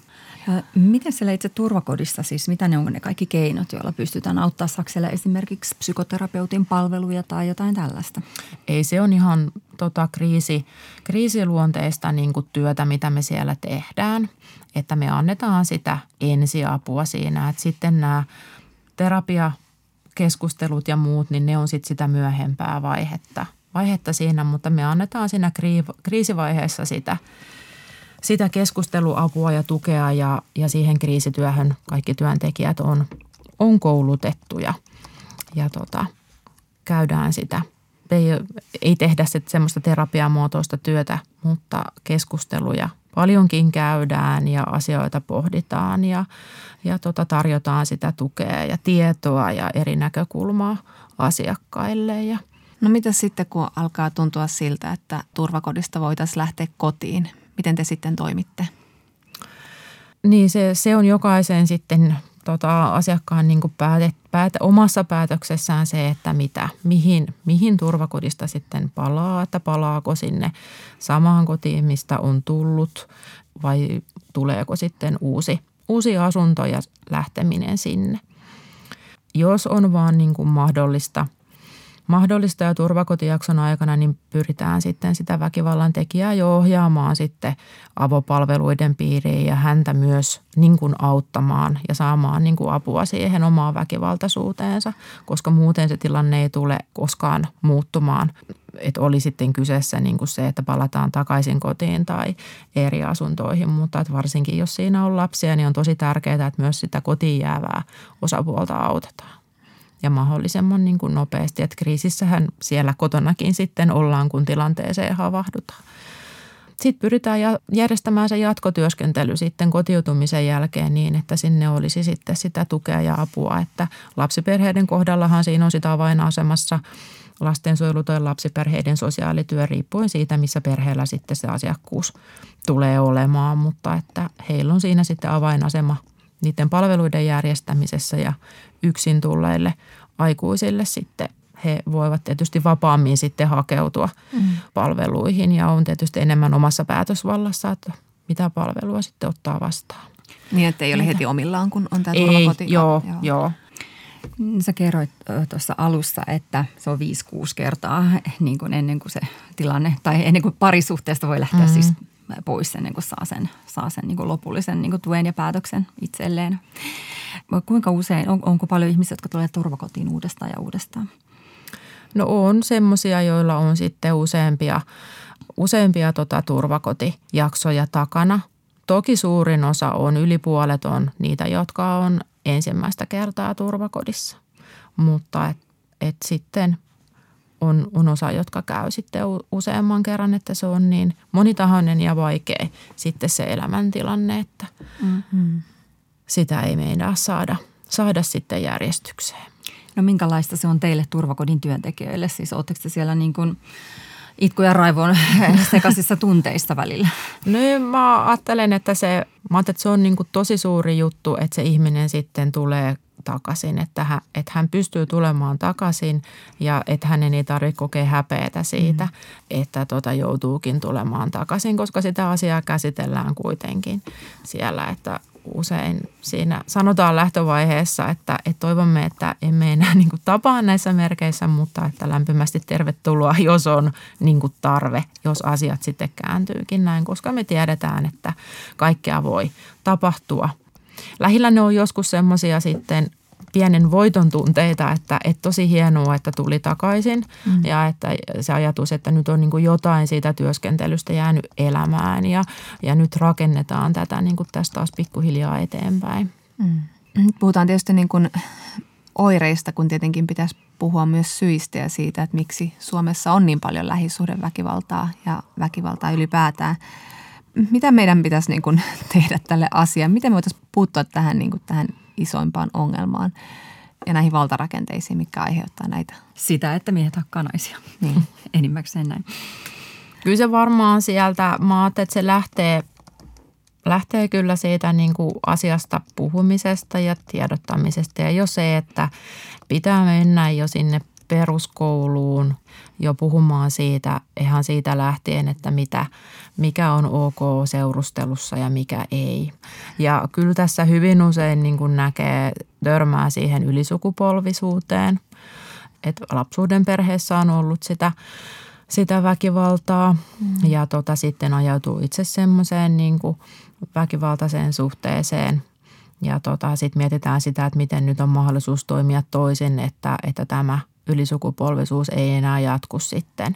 Miten siellä itse turvakodissa siis, mitä ne on ne kaikki keinot, joilla pystytään auttaa Saksella esimerkiksi psykoterapeutin palveluja tai jotain tällaista? Ei, se on ihan tota, kriisi, kriisiluonteista niin kuin työtä, mitä me siellä tehdään, että me annetaan sitä ensiapua siinä, että sitten nämä terapiakeskustelut ja muut, niin ne on sitten sitä myöhempää vaihetta, vaihetta siinä, mutta me annetaan siinä kriisivaiheessa sitä Sitä keskusteluapua ja tukea ja, ja siihen kriisityöhön kaikki työntekijät on, on koulutettuja ja tota, käydään sitä. Ei, ei tehdä semmoista terapiamuotoista työtä, mutta keskusteluja paljonkin käydään ja asioita pohditaan ja, ja tota, tarjotaan sitä tukea ja tietoa ja eri näkökulmaa asiakkaille. Ja. No mitä sitten, kun alkaa tuntua siltä, että turvakodista voitaisiin lähteä kotiin? Miten te sitten toimitte? Niin se, se on jokaisen sitten tota, asiakkaan niin kuin päätet, päät, omassa päätöksessään se, että mitä, mihin, mihin turvakodista sitten palaa, että palaako sinne samaan kotiin, mistä on tullut vai tuleeko sitten uusi, uusi asunto ja lähteminen sinne. Jos on vaan niin kuin mahdollista. Mahdollista ja turvakotijakson aikana niin pyritään sitten sitä väkivallan tekijää jo ohjaamaan sitten avopalveluiden piiriin ja häntä myös niin kuin auttamaan ja saamaan niin kuin apua siihen omaan väkivaltaisuuteensa, koska muuten se tilanne ei tule koskaan muuttumaan. Että oli sitten kyseessä niin kuin se, että palataan takaisin kotiin tai eri asuntoihin, mutta että varsinkin jos siinä on lapsia, niin on tosi tärkeää, että myös sitä kotiin jäävää osapuolta autetaan. Ja mahdollisimman niin kuin nopeasti, että kriisissähän siellä kotonakin sitten ollaan, kun tilanteeseen havahdutaan. Sitten pyritään järjestämään se jatkotyöskentely sitten kotiutumisen jälkeen niin, että sinne olisi sitten sitä tukea ja apua. Että lapsiperheiden kohdallahan siinä on sitä avainasemassa lastensuojelu tai lapsiperheiden sosiaalityö riippuen siitä, missä perheellä sitten se asiakkuus tulee olemaan. Mutta että heillä on siinä sitten avainasema niiden palveluiden järjestämisessä ja yksin tulleille aikuisille sitten he voivat tietysti vapaammin sitten hakeutua mm. palveluihin ja on tietysti enemmän omassa päätösvallassa, että mitä palvelua sitten ottaa vastaan. Niin, että ei ole heti omillaan, kun on tämä turvakoti? Ei, joo, joo. joo. Sä kerroit tuossa alussa, että se on viisi kuusi kertaa niin kuin ennen kuin se tilanne, tai ennen kuin parisuhteesta voi lähteä mm-hmm. siis pois ennen kuin saa sen, saa sen niin kuin lopullisen niin kuin tuen ja päätöksen itselleen. Kuinka usein, on, onko paljon ihmisiä, jotka tulee turvakotiin uudestaan ja uudestaan? No on semmoisia, joilla on sitten useampia, useampia tota turvakotijaksoja takana. Toki suurin osa on, yli puolet on niitä, jotka on ensimmäistä kertaa turvakodissa, mutta et, et sitten on, on osa, jotka käy sitten useamman kerran, että se on niin monitahoinen ja vaikea sitten se elämäntilanne, että mm-hmm. sitä ei meinaa saada, saada sitten järjestykseen. No minkälaista se on teille turvakodin työntekijöille? Siis ootteko te siellä niin kuin itku ja raivon sekaisissa tunteissa välillä? No mä ajattelen, että se, mä ajattelen, että se on niin kuin tosi suuri juttu, että se ihminen sitten tulee takaisin. Että hän, että hän pystyy tulemaan takaisin ja että hänen ei tarvitse kokea häpeätä siitä, mm. että tota joutuukin tulemaan takaisin, koska sitä asiaa käsitellään kuitenkin siellä, että usein siinä sanotaan lähtövaiheessa, että, että toivomme, että emme enää niin kuin tapaa näissä merkeissä, mutta että lämpimästi tervetuloa, jos on niin kuin tarve, jos asiat sitten kääntyykin näin, koska me tiedetään, että kaikkea voi tapahtua. Lähillä ne on joskus semmoisia sitten pienen voiton tunteita, että, että tosi hienoa, että tuli takaisin mm. ja että se ajatus, että nyt on niin kuin jotain siitä työskentelystä jäänyt elämään ja, ja nyt rakennetaan tätä niin kuin tästä taas pikkuhiljaa eteenpäin. Mm. Puhutaan tietysti niin kuin oireista, kun tietenkin pitäisi puhua myös syistä ja siitä, että miksi Suomessa on niin paljon lähisuhdeväkivaltaa ja väkivaltaa ylipäätään. Mitä meidän pitäisi niin kuin tehdä tälle asiaan? Miten me voitaisiin puuttua tähän, niin kuin tähän isoimpaan ongelmaan ja näihin valtarakenteisiin, mitkä aiheuttaa näitä? Sitä, että miehet hakkaa naisia. Niin. Enimmäkseen näin. Kyllä se varmaan sieltä, mä ajattelin, että se lähtee, lähtee kyllä siitä niin kuin asiasta puhumisesta ja tiedottamisesta. Ja jo se, että pitää mennä jo sinne peruskouluun jo puhumaan siitä, ihan siitä lähtien, että mitä, mikä on ok seurustelussa ja mikä ei. Ja kyllä tässä hyvin usein niin kuin näkee, törmää siihen ylisukupolvisuuteen, että lapsuuden perheessä on ollut sitä, sitä väkivaltaa mm. ja tota, sitten ajautuu itse semmoiseen niin kuin väkivaltaiseen suhteeseen. Ja tota, sitten mietitään sitä, että miten nyt on mahdollisuus toimia toisin, että, että tämä ylisukupolvisuus ei enää jatku sitten,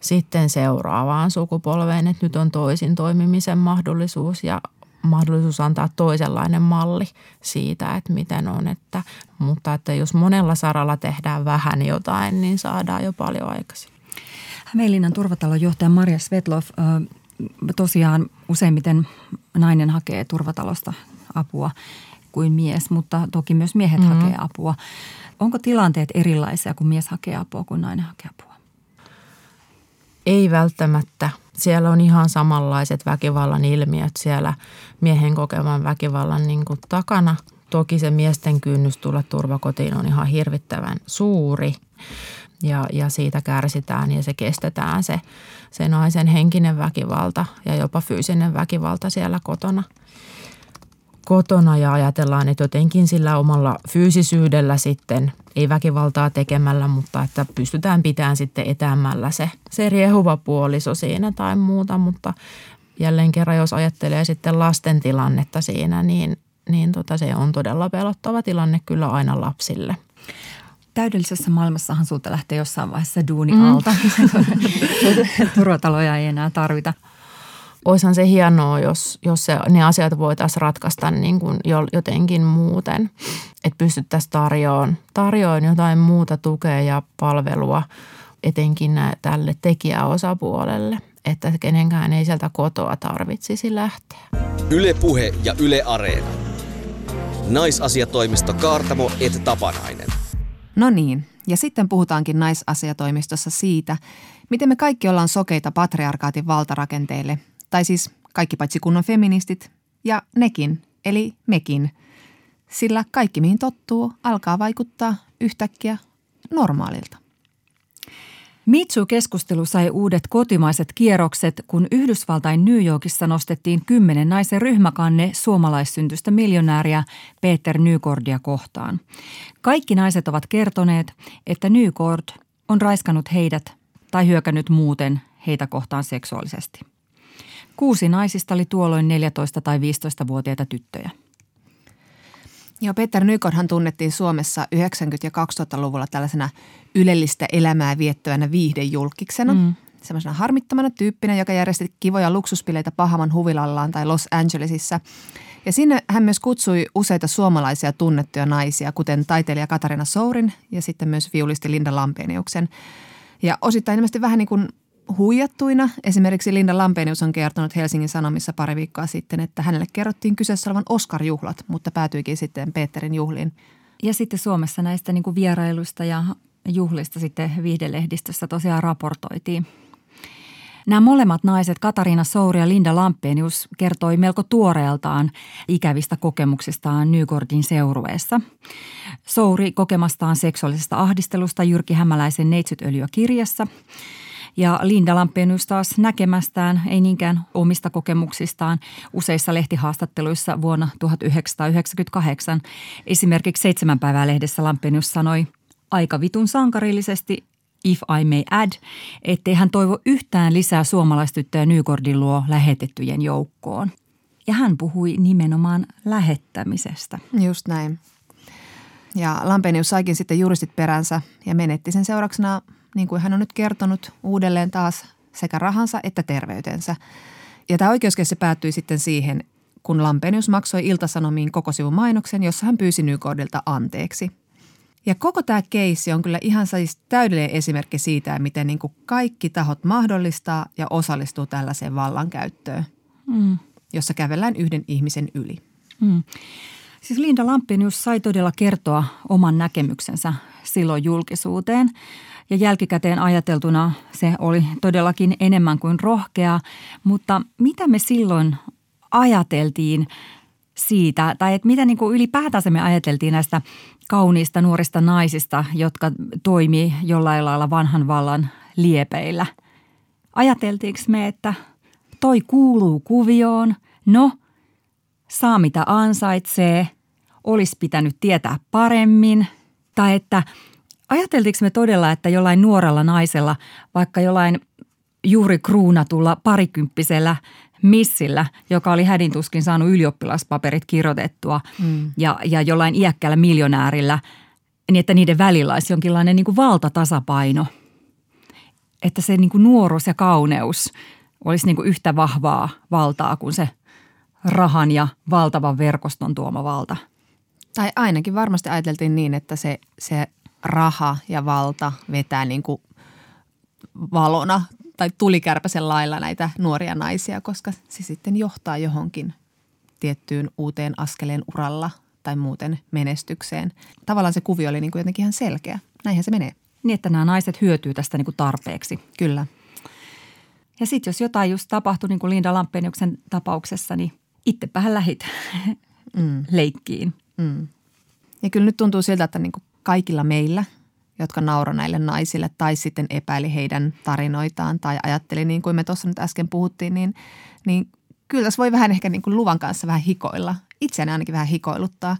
sitten seuraavaan sukupolveen, että nyt on toisin toimimisen mahdollisuus ja mahdollisuus antaa toisenlainen malli siitä, että miten on. Että, mutta että jos monella saralla tehdään vähän jotain, niin saadaan jo paljon aikaisin. Hämeenlinnan turvatalon johtaja Maria Svetloff, tosiaan useimmiten nainen hakee turvatalosta apua kuin mies, mutta toki myös miehet mm-hmm. hakee apua. Onko tilanteet erilaisia, kun mies hakee apua kuin nainen hakee apua? Ei välttämättä. Siellä on ihan samanlaiset väkivallan ilmiöt siellä miehen kokeman väkivallan niin kuin takana. Toki se miesten kynnys tulla turvakotiin on ihan hirvittävän suuri ja, ja siitä kärsitään ja se kestetään se, se naisen henkinen väkivalta ja jopa fyysinen väkivalta siellä kotona. Kotona ja ajatellaan, että jotenkin sillä omalla fyysisyydellä sitten, ei väkivaltaa tekemällä, mutta että pystytään pitämään sitten etämällä se, se riehuva puoliso siinä tai muuta. Mutta jälleen kerran, jos ajattelee sitten lasten tilannetta siinä, niin, niin tota, se on todella pelottava tilanne kyllä aina lapsille. Täydellisessä maailmassahan sulta lähtee jossain vaiheessa duuni alta. Mm. Turvataloja ei enää tarvita. Oishan se hienoa, jos, jos se, ne asiat voitaisiin ratkaista niin kuin jotenkin muuten, että pystyttäisiin tarjoamaan, tarjoamaan jotain muuta tukea ja palvelua etenkin tälle tekijäosapuolelle, että kenenkään ei sieltä kotoa tarvitsisi lähteä. Yle Puhe ja Yle Areena. Naisasiatoimisto Kaartamo et Tapanainen. No niin, ja sitten puhutaankin naisasiatoimistossa siitä, miten me kaikki ollaan sokeita patriarkaatin valtarakenteille – tai siis kaikki paitsi kunnon feministit ja nekin, eli mekin. Sillä kaikki mihin tottuu alkaa vaikuttaa yhtäkkiä normaalilta. Me Too-keskustelu sai uudet kotimaiset kierrokset, kun Yhdysvaltain New Yorkissa nostettiin kymmenen naisen ryhmäkanne suomalaissyntystä miljonääriä Peter Nygårdia kohtaan. Kaikki naiset ovat kertoneet, että Nygård on raiskannut heidät tai hyökännyt muuten heitä kohtaan seksuaalisesti. Kuusi naisista oli tuolloin neljätoista- tai viisitoistavuotiaita tyttöjä. Joo, Peter Nygårdhan tunnettiin Suomessa yhdeksänkymmentä- ja kaksituhattaluvulla tällaisena ylellistä elämää viettävänä viihdejulkiksena. Mm. Sellaisena harmittomana tyyppinä, joka järjesti kivoja luksuspileitä Bahaman huvilallaan tai Los Angelesissa. Ja sinne hän myös kutsui useita suomalaisia tunnettuja naisia, kuten taiteilija Katariina Sourin ja sitten myös viulisti Linda Lampeniuksen. Ja osittain ilmeisesti vähän niin kuin huijattuina. Esimerkiksi Linda Lampenius on kertonut Helsingin Sanomissa pari viikkoa sitten, että hänelle kerrottiin kyseessä olevan Oscar-juhlat, mutta päätyikin sitten Peterin juhliin. Ja sitten Suomessa näistä niin kuin vierailuista ja juhlista sitten viihdelehdistössä tosiaan raportoitiin. Nämä molemmat naiset, Katariina Souri ja Linda Lampenius, kertoi melko tuoreeltaan ikävistä kokemuksistaan Nygårdin seurueessa. Souri kokemastaan seksuaalisesta ahdistelusta Jyrki Hämäläisen Neitsytöljy-kirjassa. Ja Linda Lampenius taas näkemästään, ei niinkään omista kokemuksistaan, useissa lehtihaastatteluissa vuonna tuhatyhdeksänsataayhdeksänkymmentäkahdeksan. Esimerkiksi Seitsemän päivää -lehdessä Lampenius sanoi aika vitun sankarillisesti, if I may add, ettei hän toivo yhtään lisää suomalaistyttöjä Nygårdin luo lähetettyjen joukkoon. Ja hän puhui nimenomaan lähettämisestä. Just näin. Ja Lampenius saikin sitten juristit peränsä ja menetti sen seurauksena, niin kuin hän on nyt kertonut, uudelleen taas sekä rahansa että terveytensä. Ja tämä oikeuskeissi päättyi sitten siihen, kun Lampenius maksoi Ilta-Sanomiin koko sivun mainoksen, jossa hän pyysi Nygårdilta anteeksi. Ja koko tämä keissi on kyllä ihan siis täydellinen esimerkki siitä, miten niin kuin kaikki tahot mahdollistaa ja osallistuu tällaiseen vallankäyttöön, mm. jossa kävellään yhden ihmisen yli. Mm. Siis Linda Lampenius sai todella kertoa oman näkemyksensä silloin julkisuuteen. Ja jälkikäteen ajateltuna se oli todellakin enemmän kuin rohkeaa, mutta mitä me silloin ajateltiin siitä, tai että mitä niin kuin ylipäätänsä me ajateltiin näistä kauniista nuorista naisista, jotka toimii jollain lailla vanhan vallan liepeillä? Ajateltiinko me, että toi kuuluu kuvioon, no saa mitä ansaitsee, olisi pitänyt tietää paremmin, tai että ajateltiinko me todella, että jollain nuorella naisella, vaikka jollain juuri kruunatulla parikymppisellä missillä, joka oli hädintuskin saanut ylioppilaspaperit kirjoitettua mm. ja, ja jollain iäkkäällä miljonäärillä, niin että niiden välillä olisi jonkinlainen niin kuin valtatasapaino. Että se niin kuin nuoruus ja kauneus olisi niin kuin yhtä vahvaa valtaa kuin se rahan ja valtavan verkoston tuoma valta. Tai ainakin varmasti ajateltiin niin, että se, se raha ja valta vetää niin kuin valona tai tulikärpäsen lailla näitä nuoria naisia, koska se sitten johtaa johonkin tiettyyn uuteen askeleen uralla tai muuten menestykseen. Tavallaan se kuvio oli niin kuin jotenkin ihan selkeä. Näinhän se menee. Niin, että nämä naiset hyötyy tästä niin kuin tarpeeksi. Kyllä. Ja sitten jos jotain just tapahtui niin kuin Linda Lampeniuksen tapauksessa, niin itsepähän lähit mm. leikkiin. Mm. Ja kyllä nyt tuntuu siltä, että niin kuin kaikilla meillä, jotka nauroi näille naisille tai sitten epäili heidän tarinoitaan tai ajatteli niin kuin me tuossa nyt äsken puhuttiin, niin, niin kyllä tässä voi vähän ehkä niin kuin luvan kanssa vähän hikoilla. Itseäni ainakin vähän hikoiluttaa.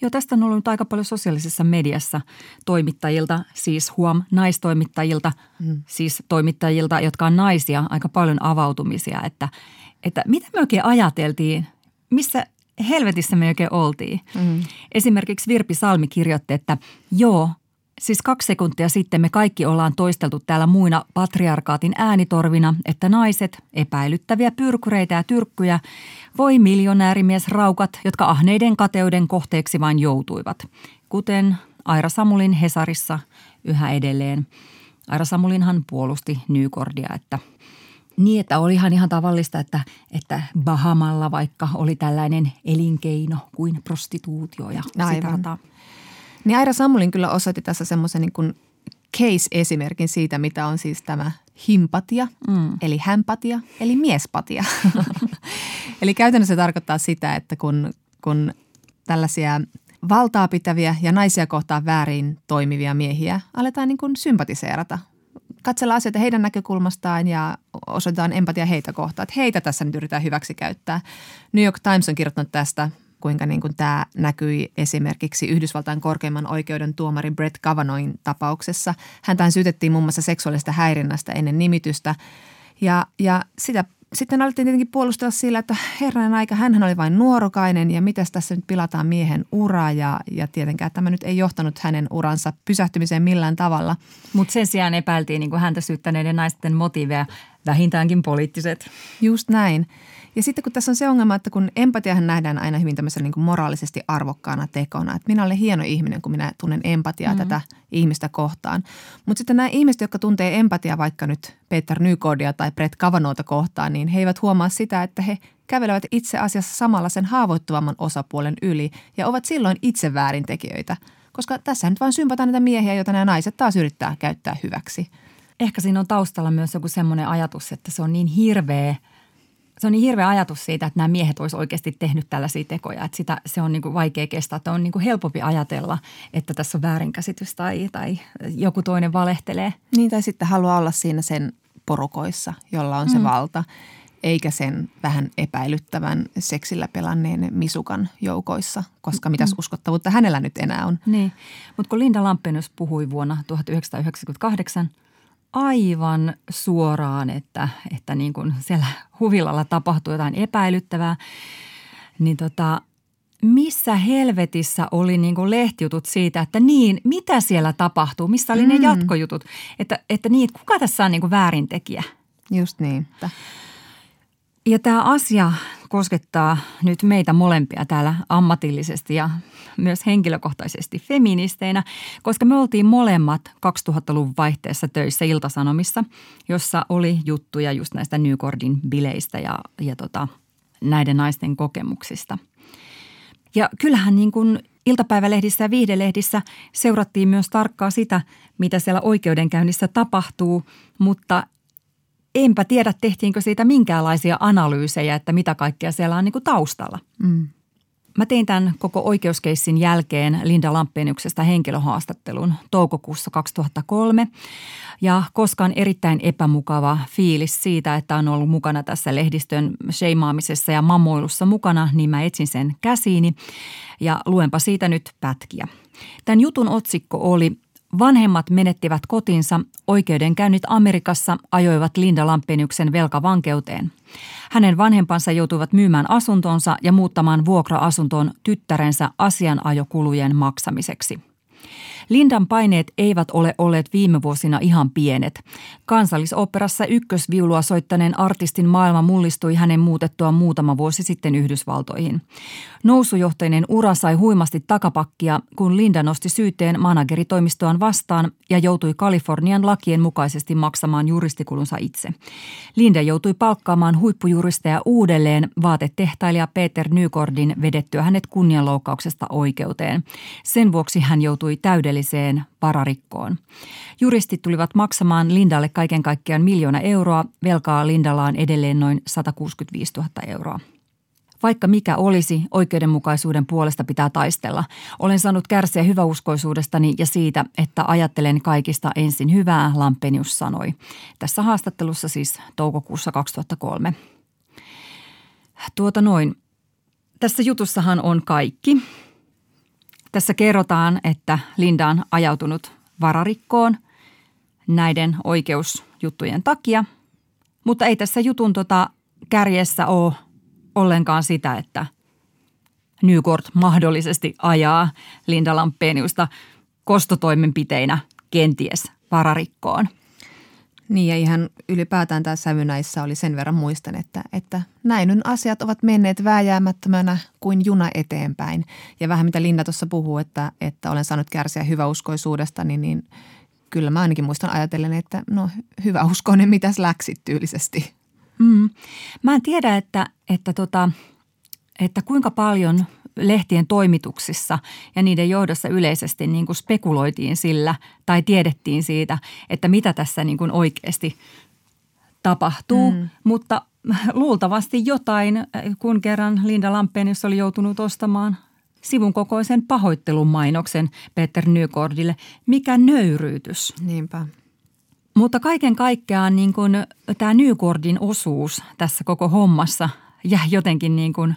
Joo, tästä on ollut aika paljon sosiaalisessa mediassa toimittajilta, siis huom, naistoimittajilta, mm. siis toimittajilta, jotka on naisia, aika paljon avautumisia, että, että mitä me oikein ajateltiin, missä helvetissä me oikein oltiin. Mm. Esimerkiksi Virpi Salmi kirjoitti, että joo, siis kaksi sekuntia sitten me kaikki ollaan toisteltu täällä muina patriarkaatin äänitorvina, että naiset, epäilyttäviä pyrkureitä ja tyrkkyjä, voi miljonäärimies-raukat, jotka ahneiden kateuden kohteeksi vain joutuivat. Kuten Aira Samulin Hesarissa yhä edelleen. Aira Samulinhan puolusti Nygårdia, että niin, että olihan ihan tavallista, että, että Bahamalla vaikka oli tällainen elinkeino kuin prostituutio ja sitä rataa. Niin Aira Samulin kyllä osoitti tässä semmoisen niin kuin case-esimerkin siitä, mitä on siis tämä himpatia, mm. eli hämpatia, eli miespatia. Eli käytännössä se tarkoittaa sitä, että kun, kun tällaisia valtaa pitäviä ja naisia kohtaan väärin toimivia miehiä aletaan niin kuin sympatiseerata katsella asioita heidän näkökulmastaan ja osoitetaan empatia heitä kohtaan, että heitä tässä nyt yritetään hyväksikäyttää. New York Times on kirjoittanut tästä, kuinka niin kuin tämä näkyi esimerkiksi Yhdysvaltain korkeimman oikeuden tuomari Brett Kavanaugh'in tapauksessa. Häntähän syytettiin muun muassa seksuaalista häirinnästä ennen nimitystä ja, ja sitä sitten alettiin tietenkin puolustella sillä, että herran aika, hänhän oli vain nuorukainen ja mitäs tässä nyt pilataan miehen uraa ja, ja tietenkään tämä nyt ei johtanut hänen uransa pysähtymiseen millään tavalla. Mutta sen sijaan epäiltiin niin kuin häntä syyttäneiden naisten motiiveja, vähintäänkin poliittiset. Just näin. Ja sitten kun tässä on se ongelma, että kun empatiahan nähdään aina hyvin tämmöisen niin kuin moraalisesti arvokkaana tekona, että minä olen hieno ihminen, kun minä tunnen empatiaa mm-hmm. tätä ihmistä kohtaan. Mutta sitten nämä ihmiset, jotka tuntee empatiaa vaikka nyt Peter Nygårdia tai Brett Kavanaughta kohtaan, niin he eivät huomaa sitä, että he kävelevät itse asiassa samalla sen haavoittuvamman osapuolen yli ja ovat silloin itse väärintekijöitä, koska tässä nyt vain sympataan näitä miehiä, joita nämä naiset taas yrittää käyttää hyväksi. Ehkä siinä on taustalla myös joku semmoinen ajatus, että se on niin hirveä. Se on niin hirveä ajatus siitä, että nämä miehet olisi oikeasti tehnyt tällaisia tekoja, että sitä, se on niin kuin vaikea kestää, että on niin kuin helpompi ajatella, että tässä on väärinkäsitys tai, tai joku toinen valehtelee. Niin tai sitten haluaa olla siinä sen porukoissa, jolla on se mm. valta, eikä sen vähän epäilyttävän seksillä pelanneen misukan joukoissa, koska mitäs uskottavuutta hänellä nyt enää on. Niin, mutta kun Linda Lampenius puhui vuonna tuhatyhdeksänsataayhdeksänkymmentäkahdeksan – aivan suoraan, että, että niin kuin siellä huvilalla tapahtui jotain epäilyttävää, niin tota, missä helvetissä oli niin kuin lehtijutut siitä, että niin, mitä siellä tapahtuu, missä oli mm. ne jatkojutut, että, että niin, että kuka tässä on niin kuin väärintekijä? Just niin. Ja tämä asia koskettaa nyt meitä molempia täällä ammatillisesti ja myös henkilökohtaisesti feministeinä, koska me oltiin molemmat kaksituhattaluvun vaihteessa töissä Ilta-Sanomissa, jossa oli juttuja just näistä Nygårdin bileistä ja, ja tota, näiden naisten kokemuksista. Ja kyllähän niin kuin iltapäivälehdissä ja viihdelehdissä seurattiin myös tarkkaa sitä, mitä siellä oikeudenkäynnissä tapahtuu, mutta – enpä tiedä, tehtiinkö siitä minkäänlaisia analyysejä, että mitä kaikkea siellä on niin kuin taustalla. Mm. Mä tein tämän koko oikeuskeissin jälkeen Linda Lampeniuksesta henkilöhaastattelun toukokuussa kaksituhattakolme. Ja koskaan erittäin epämukava fiilis siitä, että on ollut mukana tässä lehdistön sheimaamisessa ja mamoilussa mukana, niin mä etsin sen käsiini ja luenpa siitä nyt pätkiä. Tämän jutun otsikko oli: Vanhemmat menettivät kotinsa, oikeudenkäynnit Amerikassa ajoivat Linda Lampeniuksen velkavankeuteen. Hänen vanhempansa joutuivat myymään asuntonsa ja muuttamaan vuokra-asuntoon tyttärensä asianajokulujen maksamiseksi. Lindan paineet eivät ole olleet viime vuosina ihan pienet. Kansallisoopperassa ykkösviulua soittaneen artistin maailma mullistui hänen muutettua muutama vuosi sitten Yhdysvaltoihin. Nousujohteinen ura sai huimasti takapakkia, kun Linda nosti syyteen manageritoimistoaan vastaan ja joutui Kalifornian lakien mukaisesti maksamaan juristikulunsa itse. Linda joutui palkkaamaan huippujuristeja uudelleen vaatetehtailija Peter Nygårdin vedettyä hänet kunnianloukkauksesta oikeuteen. Sen vuoksi hän joutui täydellisesti vararikkoon. Juristit tulivat maksamaan Lindalle kaiken kaikkiaan miljoona euroa, velkaa Lindalla on edelleen noin satakuusikymmentäviisituhatta euroa. Vaikka mikä olisi, oikeudenmukaisuuden puolesta pitää taistella. Olen saanut kärsiä hyväuskoisuudestani ja siitä, että ajattelen kaikista ensin hyvää, Lampenius sanoi. Tässä haastattelussa siis toukokuussa kaksituhattakolme. Tuota noin. Tässä jutussahan on kaikki. Tässä kerrotaan, että Linda on ajautunut vararikkoon näiden oikeusjuttujen takia, mutta ei tässä jutun tota kärjessä ole ollenkaan sitä, että Nygård mahdollisesti ajaa Linda Lampeniusta kostotoimenpiteinä kenties vararikkoon. Niin ja ihan ylipäätään tämä sävy näissä oli sen verran muistan, että, että näin asiat ovat menneet vääjäämättömänä kuin juna eteenpäin. Ja vähän mitä Linda tuossa puhuu, että, että olen saanut kärsiä hyväuskoisuudesta, niin, niin kyllä mä ainakin muistan ajatellen, että no hyväuskoinen, mitäs läksit tyylisesti. Mm. Mä en tiedä, että, että, tota, että kuinka paljon lehtien toimituksissa ja niiden johdossa yleisesti niin kuin spekuloitiin sillä tai tiedettiin siitä, että mitä tässä niin kuin oikeasti tapahtuu. Mm. Mutta luultavasti jotain, kun kerran Linda Lampenius oli joutunut ostamaan sivun kokoisen pahoittelun mainoksen Peter Nygårdille. Mikä nöyryytys. Niinpä. Mutta kaiken kaikkiaan niin kuin tämä Nygårdin osuus tässä koko hommassa jäi jotenkin niin kuin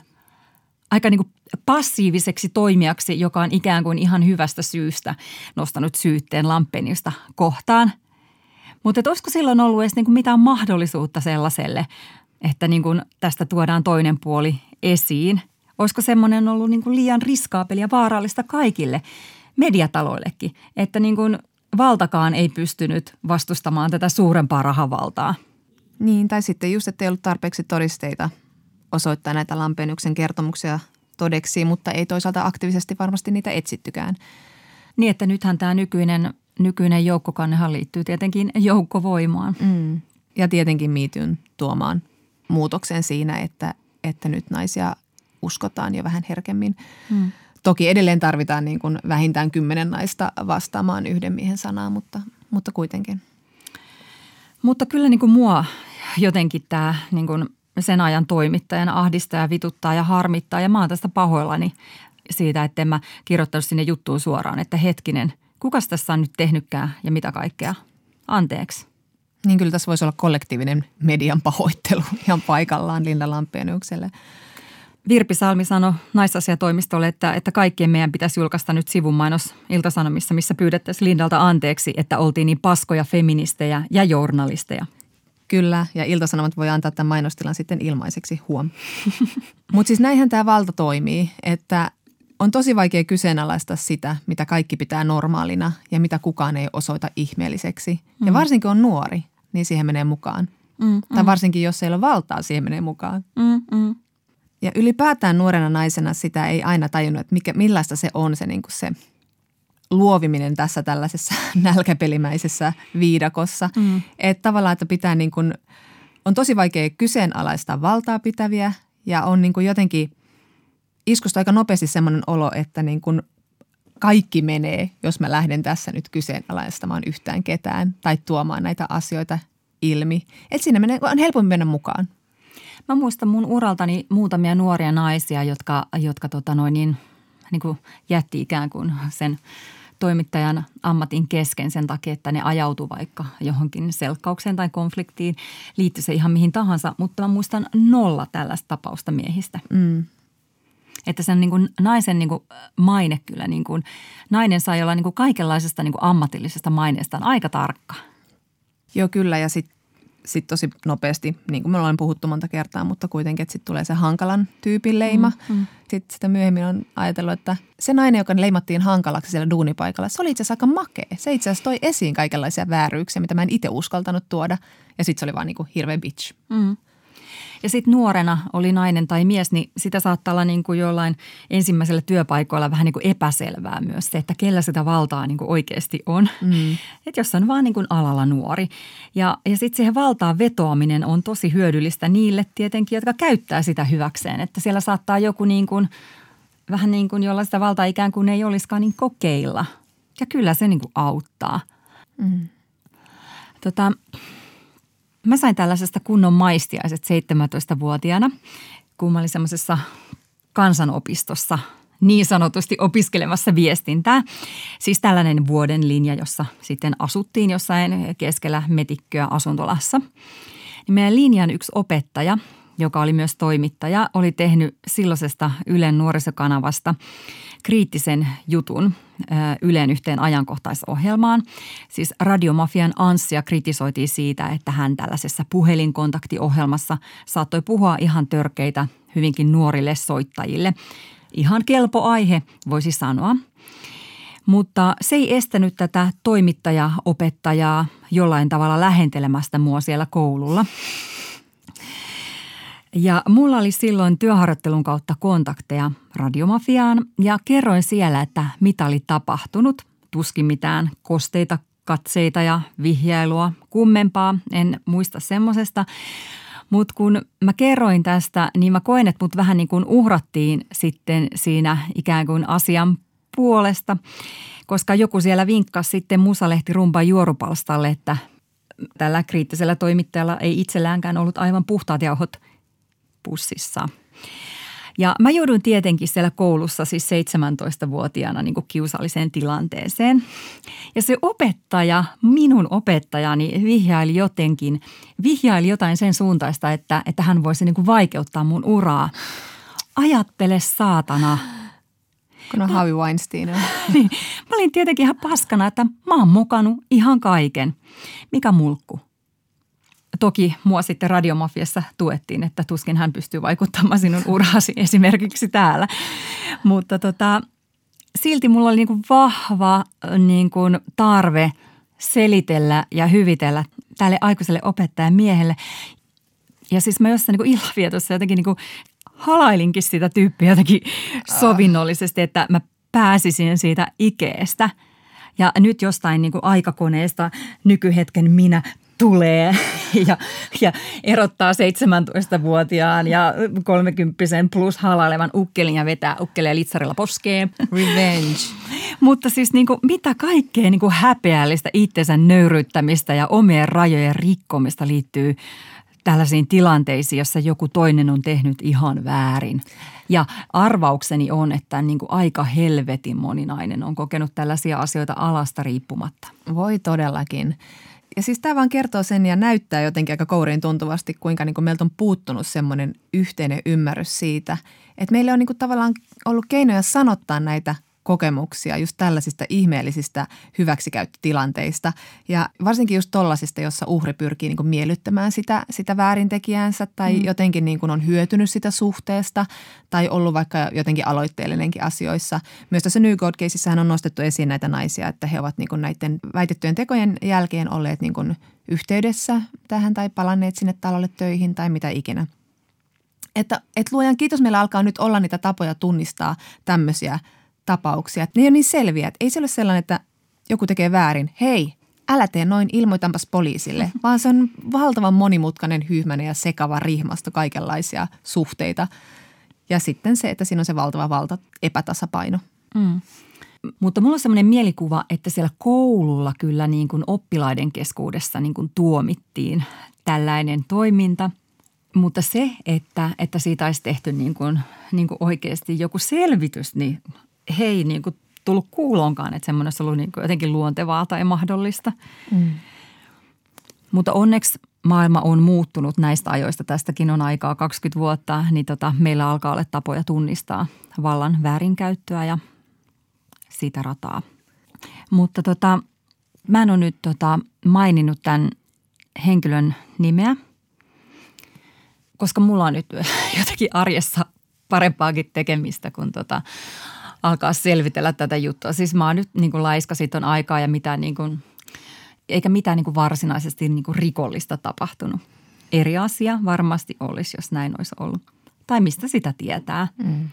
aika niin kuin passiiviseksi toimijaksi, joka on ikään kuin ihan hyvästä syystä nostanut syytteen Lampeniusta kohtaan. Mutta olisiko silloin ollut edes niin kuin mitään mahdollisuutta sellaiselle, että niin kuin tästä tuodaan toinen puoli esiin? Olisiko semmoinen ollut niin kuin liian riskaapelia ja vaarallista kaikille mediataloillekin, että niin kuin valtakaan ei pystynyt vastustamaan tätä suurempaa rahavaltaa? Niin, tai sitten just, että ei ollut tarpeeksi todisteita osoittaa näitä Lampeniuksen kertomuksia todeksi, mutta ei toisaalta aktiivisesti varmasti niitä etsittykään. Niin, että nythän tämä nykyinen, nykyinen joukkokannehan liittyy tietenkin joukkovoimaan. Mm. Ja tietenkin miityn tuomaan muutoksen siinä, että, että nyt naisia uskotaan jo vähän herkemmin. Mm. Toki edelleen tarvitaan niin kuin vähintään kymmenen naista vastaamaan yhden miehen sanaa, mutta, mutta kuitenkin. Mutta kyllä niin kuin mua jotenkin tämä niin kuin sen ajan toimittajana ahdistaa ja vituttaa ja harmittaa. Ja mä oon tästä pahoillani siitä, että en mä kirjoittanut sinne juttuun suoraan, että hetkinen, kukas tässä on nyt tehnytkään ja mitä kaikkea? Anteeksi. Niin kyllä tässä voisi olla kollektiivinen median pahoittelu ihan paikallaan Linda Lampeniukselle. Virpi Salmi sanoi naisasiatoimistolle, että, että kaikkien meidän pitäisi julkaista nyt sivumainos Ilta-Sanomissa, missä pyydettäisiin Lindalta anteeksi, että oltiin niin paskoja feministejä ja journalisteja. Kyllä, ja Ilta-Sanomat voi antaa tämän mainostilan sitten ilmaiseksi, huom. Mutta siis näinhän tämä valta toimii, että on tosi vaikea kyseenalaistaa sitä, mitä kaikki pitää normaalina ja mitä kukaan ei osoita ihmeelliseksi. Mm. Ja varsinkin on nuori, niin siihen menee mukaan. Mm, mm. Tai varsinkin, jos ei ole valtaa, siihen menee mukaan. Mm, mm. Ja ylipäätään nuorena naisena sitä ei aina tajunnut, että mikä, millaista se on se, niin kuin se luoviminen tässä tällaisessa nälkäpelimäisessä viidakossa. Mm. Että tavallaan, että pitää niin kuin, on tosi vaikea kyseenalaistaa valtaa pitäviä ja on niin kuin jotenkin iskusta aika nopeasti semmoinen olo, että niin kuin kaikki menee, jos mä lähden tässä nyt kyseenalaistamaan yhtään ketään tai tuomaan näitä asioita ilmi. Että siinä menee, on helpompi mennä mukaan. Mä muistan mun uraltani muutamia nuoria naisia, jotka, jotka tota noin niin, niin kuin jätti ikään kuin sen toimittajan ammatin kesken sen takia, että ne ajautui vaikka johonkin selkkaukseen tai konfliktiin. Liittyi se ihan mihin tahansa, mutta mä muistan nolla tällaista tapausta miehistä. Mm. Että sen niin kuin naisen niin kuin maine kyllä, niin kuin, nainen sai olla niin kuin kaikenlaisesta niin kuin ammatillisesta maineestaan aika tarkka. Joo kyllä ja sitten. Sitten tosi nopeasti, niin kuin me ollaan puhuttu monta kertaa, mutta kuitenkin, että sitten tulee se hankalan tyypin leima. Mm, mm. Sitten sitä myöhemmin on ajatellut, että se nainen, joka leimattiin hankalaksi siellä duunipaikalla, se oli itse asiassa aika makea. Se itse asiassa toi esiin kaikenlaisia vääryyksiä, mitä mä en itse uskaltanut tuoda. Ja sitten se oli vaan niin kuin hirveä bitch. Mm. Ja sitten nuorena oli nainen tai mies, niin sitä saattaa olla niin kuin jollain ensimmäisellä työpaikoilla vähän niin kuin epäselvää myös se, että kellä sitä valtaa niin kuin oikeasti on. Mm. Että jos on vaan niin kuin alalla nuori. Ja, ja sitten siihen valtaan vetoaminen on tosi hyödyllistä niille tietenkin, jotka käyttää sitä hyväkseen. Että siellä saattaa joku niin kuin, vähän niin kuin jolla sitä valtaa ikään kuin ei olisikaan niin kokeilla. Ja kyllä se niin kuin auttaa. Mm. Tota... Mä sain tällaisesta kunnon maistiaiset seitsemäntoistavuotiaana, kun mä olin semmoisessa kansanopistossa niin sanotusti opiskelemassa viestintää. Siis tällainen vuoden linja, jossa sitten asuttiin jossain keskellä metikköä asuntolassa. Niin meidän linjan yksi opettaja, joka oli myös toimittaja, oli tehnyt silloisesta Ylen nuorisokanavasta kriittisen jutun Ylen yhteen ajankohtaisohjelmaan. Siis radiomafian Anssia kritisoitiin siitä, että hän tällaisessa puhelinkontaktiohjelmassa saattoi puhua ihan törkeitä hyvinkin nuorille soittajille. Ihan kelpo aihe, voisi sanoa. Mutta se ei estänyt tätä toimittajaa-opettajaa jollain tavalla lähentelemästä mua siellä koululla. Ja mulla oli silloin työharjoittelun kautta kontakteja radiomafiaan ja kerroin siellä, että mitä oli tapahtunut. Tuskin mitään kosteita, katseita ja vihjailua, kummempaa, en muista semmosesta. Mutta kun mä kerroin tästä, niin mä koen, että mut vähän niin kuin uhrattiin sitten siinä ikään kuin asian puolesta, koska joku siellä vinkkasi sitten Musalehti Rumpan juorupalstalle, että tällä kriittisellä toimittajalla ei itselläänkään ollut aivan puhtaat jauhot pussissa. Ja mä jouduin tietenkin siellä koulussa siis seitsemäntoistavuotiaana niin kuin kiusalliseen tilanteeseen. Ja se opettaja, minun opettajani vihjaili jotenkin, vihjaili jotain sen suuntaista, että, että hän voisi niin kuin vaikeuttaa mun uraa. Ajattele saatana. Kun on mä, Harvey Weinstein. Niin, mä olin tietenkin ihan paskana, että mä oon mokannut ihan kaiken. Mikä mulkku? Toki mua sitten radiomafiassa tuettiin, että tuskin hän pystyy vaikuttamaan sinun uraasi esimerkiksi täällä. Mutta tota, silti mulla oli niin kuin vahva niin kuin tarve selitellä ja hyvitellä tälle aikuiselle opettajamiehelle. Ja siis mä jossain niin kuin illanvietossa jotenkin niin kuin halailinkin sitä tyyppiä jotenkin sovinnollisesti, että mä pääsisin siitä ikeestä. Ja nyt jostain niin kuin aikakoneesta nykyhetken minä tulee ja, ja erottaa seitsemäntoistavuotiaan ja kolmekymppisen plus halailevan ukkelin ja vetää ukkeleen litsarilla poskeen. Revenge. Mutta siis niin kuin, mitä kaikkea niin kuin häpeällistä itsensä nöyryyttämistä ja omien rajojen rikkomista liittyy tällaisiin tilanteisiin, jossa joku toinen on tehnyt ihan väärin. Ja arvaukseni on, että niin kuin aika helvetin moninainen on kokenut tällaisia asioita alasta riippumatta. Voi todellakin. Ja siis tämä vaan kertoo sen ja näyttää jotenkin aika kouriin tuntuvasti, kuinka niin kuin meiltä on puuttunut semmoinen yhteinen ymmärrys siitä, että meillä on niin kuin tavallaan ollut keinoja sanottaa näitä kokemuksia just tällaisista ihmeellisistä hyväksikäyttötilanteista ja varsinkin just tollaisista, jossa uhri pyrkii niin kuin miellyttämään sitä, sitä väärintekijäänsä tai mm. jotenkin niin kuin on hyötynyt sitä suhteesta tai ollut vaikka jotenkin aloitteellinenkin asioissa. Myös tässä Nygård-keisissähän on nostettu esiin näitä naisia, että he ovat niin kuin näiden väitettyjen tekojen jälkeen olleet niin kuin yhteydessä tähän tai palanneet sinne talolle töihin tai mitä ikinä. Että et luojan kiitos, meillä alkaa nyt olla niitä tapoja tunnistaa tämmöisiä tapauksia. Ne ei ole niin selviä, että ei se ole sellainen, että joku tekee väärin. Hei, älä tee noin, ilmoitanpas poliisille, vaan se on valtavan monimutkainen, hyhmäinen ja sekava rihmasto kaikenlaisia suhteita. Ja sitten se, että siinä on se valtava valta, epätasapaino. Mm. Mutta mulla on semmoinen mielikuva, että siellä koululla kyllä niin kuin oppilaiden keskuudessa niin kuin tuomittiin tällainen toiminta. Mutta se, että, että siitä olisi tehty niin kuin, niin kuin oikeasti joku selvitys, niin hei niin kuin tullut kuulonkaan, että semmoinen olisi ollut niin kuin jotenkin luontevaa tai mahdollista. Mm. Mutta onneksi maailma on muuttunut näistä ajoista. Tästäkin on aikaa kaksikymmentä vuotta, niin tota, meillä alkaa olla tapoja tunnistaa vallan väärinkäyttöä ja siitä rataa. Mutta tota, mä en ole nyt tota, maininnut tämän henkilön nimeä, koska mulla on nyt jotenkin arjessa parempaakin tekemistä kuin tota, alkaa selvitellä tätä juttua. Siis mä oon nyt niin kuin laiska, siitä on aikaa ja mitään niin kuin, eikä mitään niin kuin varsinaisesti niin kuin rikollista tapahtunut. Eri asia varmasti olisi, jos näin olisi ollut. Tai mistä sitä tietää. Mm.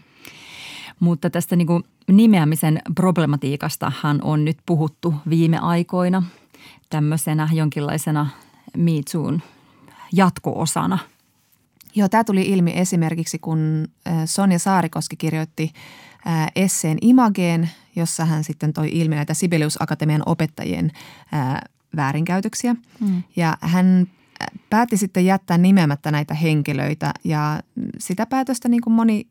Mutta tästä niin kuin nimeämisen problematiikastahan on nyt puhuttu viime aikoina tämmöisenä jonkinlaisena Me Toon jatko-osana. Joo, tämä tuli ilmi esimerkiksi, kun Sonja Saarikoski kirjoitti esseen Imageen, jossa hän sitten toi ilmi näitä Sibelius-akatemian opettajien väärinkäytöksiä. Mm. Ja hän päätti sitten jättää nimeämättä näitä henkilöitä ja sitä päätöstä niin kuin moni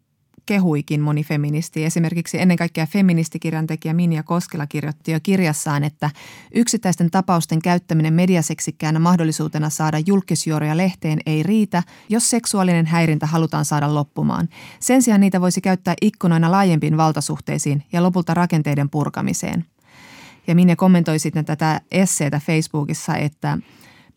kehuikin, moni feministi. Esimerkiksi ennen kaikkea feministikirjantekijä Minja Koskela kirjoitti jo kirjassaan, että yksittäisten tapausten käyttäminen mediaseksikkäänä mahdollisuutena saada julkisjuoruja lehteen ei riitä, jos seksuaalinen häirintä halutaan saada loppumaan. Sen sijaan niitä voisi käyttää ikkunoina laajempiin valtasuhteisiin ja lopulta rakenteiden purkamiseen. Ja Minja kommentoi sitten tätä esseetä Facebookissa, että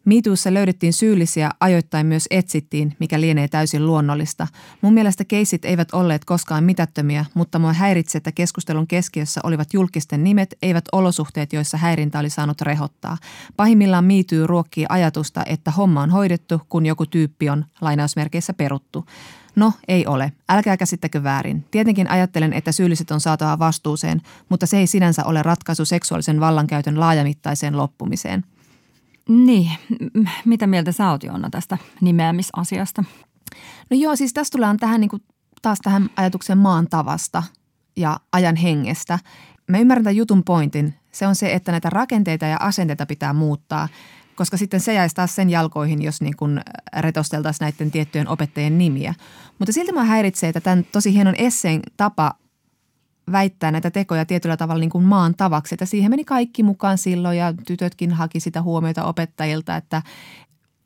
MeToossa löydettiin syyllisiä, ajoittain myös etsittiin, mikä lienee täysin luonnollista. Mun mielestä keisit eivät olleet koskaan mitättömiä, mutta mua häiritsi, että keskustelun keskiössä olivat julkisten nimet, eivät olosuhteet, joissa häirintä oli saanut rehottaa. Pahimmillaan MeToo ruokkii ajatusta, että homma on hoidettu, kun joku tyyppi on lainausmerkeissä peruttu. No, ei ole. Älkää käsittäkö väärin. Tietenkin ajattelen, että syylliset on saatava vastuuseen, mutta se ei sinänsä ole ratkaisu seksuaalisen vallankäytön laajamittaiseen loppumiseen. Niin, mitä mieltä sä oot, Joona, tästä nimeämisasiasta? No joo, siis tässä tullaan tähän niin kuin, taas tähän ajatukseen maan tavasta ja ajan hengestä. Mä ymmärrän tämän jutun pointin. Se on se, että näitä rakenteita ja asenteita pitää muuttaa. koska sitten se jäisi taas sen jalkoihin, jos niin kuin retosteltaisiin näiden tiettyjen opettajien nimiä. Mutta silti mä häiritsee, että tämän tosi hienon esseen tapa väittää näitä tekoja tietyllä tavalla niin kuin maan tavaksi. Että siihen meni kaikki mukaan silloin ja tytötkin haki sitä huomiota opettajilta, että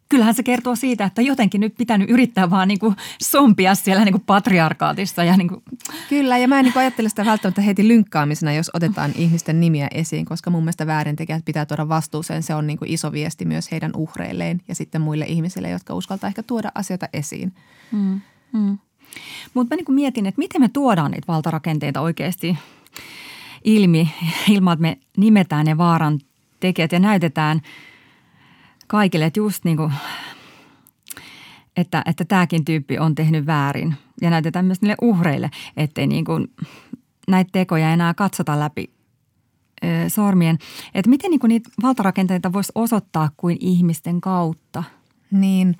kyllähän se kertoo siitä, että jotenkin nyt pitänyt yrittää vaan niin kuin sompia siellä niin kuin patriarkaatissa. Ja niin kuin. Kyllä, ja mä en niin kuin ajattele sitä välttämättä heti lynkkaamisena, jos otetaan ihmisten nimiä esiin, koska mun mielestä väärintekijät pitää tuoda vastuuseen. Se on niin kuin iso viesti myös heidän uhreilleen ja sitten muille ihmisille, jotka uskaltaa ehkä tuoda asioita esiin. Mm, mm. Mutta mä niin kuin mietin, että miten me tuodaan niitä valtarakenteita oikeasti ilmi, ilman että me nimetään ne vaarantekijät ja näytetään kaikille, että just niin kuin, että, että tämäkin tyyppi on tehnyt väärin ja näytetään myös niille uhreille, ettei niin kuin näitä tekoja enää katsota läpi ö, sormien. Että miten niin kuin niitä valtarakenteita voisi osoittaa kuin ihmisten kautta? Niin,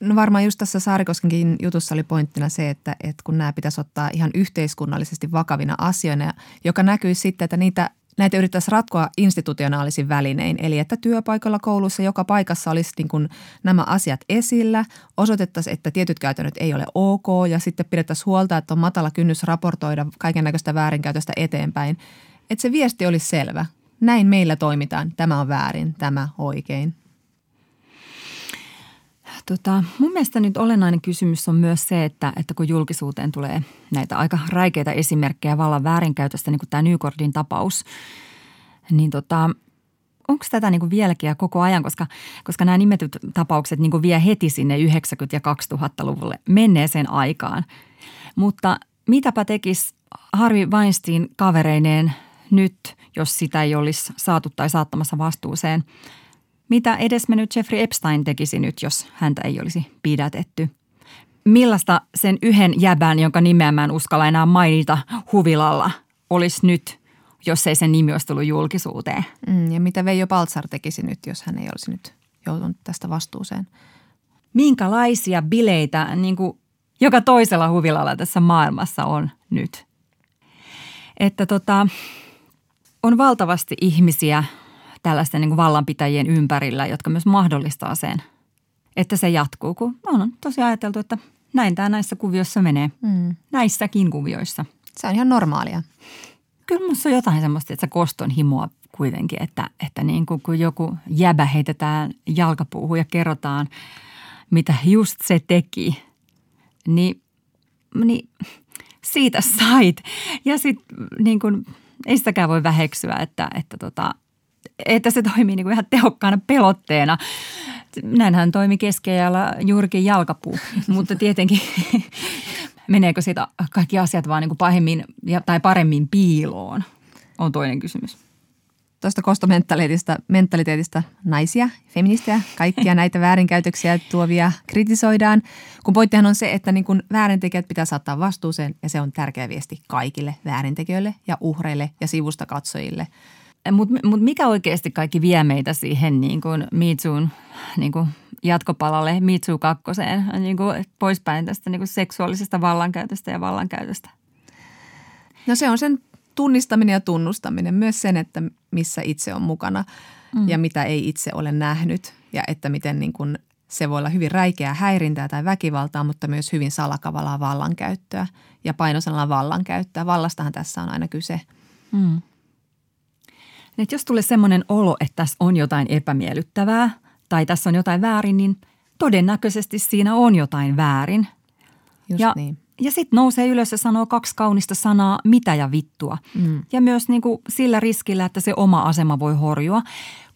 no varmaan just tässä Saarikoskenkin jutussa oli pointtina se, että, että kun nämä pitäisi ottaa ihan yhteiskunnallisesti vakavina asioina, joka näkyy sitten, että niitä näitä yrittäisiin ratkoa institutionaalisin välinein, eli että työpaikalla, koulussa, joka paikassa olisi niin kuin nämä asiat esillä. Osoitettaisiin, että tietyt käytännöt ei ole ok ja sitten pidettäisiin huolta, että on matala kynnys raportoida kaikennäköistä väärinkäytöstä eteenpäin. Että se viesti olisi selvä. Näin meillä toimitaan. Tämä on väärin, tämä oikein. Tota, mun mielestä nyt olennainen kysymys on myös se, että, että kun julkisuuteen tulee näitä aika räikeitä esimerkkejä vallan väärinkäytöstä, niin kuin tämä Nygårdin tapaus, niin tota, onko tätä niin kuin vieläkin ja koko ajan, koska, koska nämä nimetyt tapaukset niin kuin vie heti sinne yhdeksänkymmentä- ja kaksituhattaluvulle menneeseen aikaan. Mutta mitäpä tekisi Harvey Weinstein kavereineen nyt, jos sitä ei olisi saatu tai saattamassa vastuuseen? Mitä edes me nyt Jeffrey Epstein tekisi nyt, jos häntä ei olisi pidätetty? Millaista sen yhden jäbän, jonka nimeä mä en uskalla enää mainita huvilalla, olisi nyt, jos ei sen nimi olisi tullut julkisuuteen? Mm, ja mitä Veijo Balzar tekisi nyt, jos hän ei olisi nyt joutunut tästä vastuuseen? Minkälaisia bileitä niin kuin joka toisella huvilalla tässä maailmassa on nyt? Että tota, on valtavasti ihmisiä tällaisten niin kuin vallanpitäjien ympärillä, jotka myös mahdollistaa sen, että se jatkuu, kun on tosiaan ajateltu, että näin tämä näissä kuvioissa menee, mm. näissäkin kuvioissa. Se on ihan normaalia. Kyllä musta on jotain semmoista, että se koston himoa kuitenkin, että, että niin kuin, kun joku jäbä heitetään jalkapuuhun ja kerrotaan, mitä just se teki, niin, niin siitä sait. Ja sitten niin kuin ei sitäkään voi väheksyä, että, että tota – että se toimii niin kuin ihan tehokkaana pelotteena. Näinhän toimi keskiajalla juurikin jalkapuu, mutta tietenkin meneekö siitä kaikki asiat vaan niin kuin pahemmin tai paremmin piiloon, on toinen kysymys. Tuosta kostomentaliteetista mentaliteetista naisia, feministejä, kaikkia näitä väärinkäytöksiä tuovia kritisoidaan, kun pointtihan on se, että niin kuin väärintekijät pitää saattaa vastuuseen ja se on tärkeä viesti kaikille väärintekijöille ja uhreille ja sivusta katsojille. Mutta mut mikä oikeasti kaikki vie meitä siihen niin kuin Me Toon niin kuin jatkopalalle, Me Too kakkoseen, niin kuin poispäin tästä niin kuin seksuaalisesta vallankäytöstä ja vallankäytöstä? No se on sen tunnistaminen ja tunnustaminen. Myös sen, että missä itse on mukana mm. ja mitä ei itse ole nähnyt ja että miten niin kuin se voi olla hyvin räikeää häirintää tai väkivaltaa, mutta myös hyvin salakavalaa vallankäyttöä ja painosanalla vallankäyttöä. Vallastahan tässä on aina kyse. Mm. Että jos tulee semmoinen olo, että tässä on jotain epämiellyttävää tai tässä on jotain väärin, niin todennäköisesti siinä on jotain väärin. Just ja niin. Ja sitten nousee ylös ja sanoo kaksi kaunista sanaa, mitä ja vittua. Mm. Ja myös niin kuin sillä riskillä, että se oma asema voi horjua,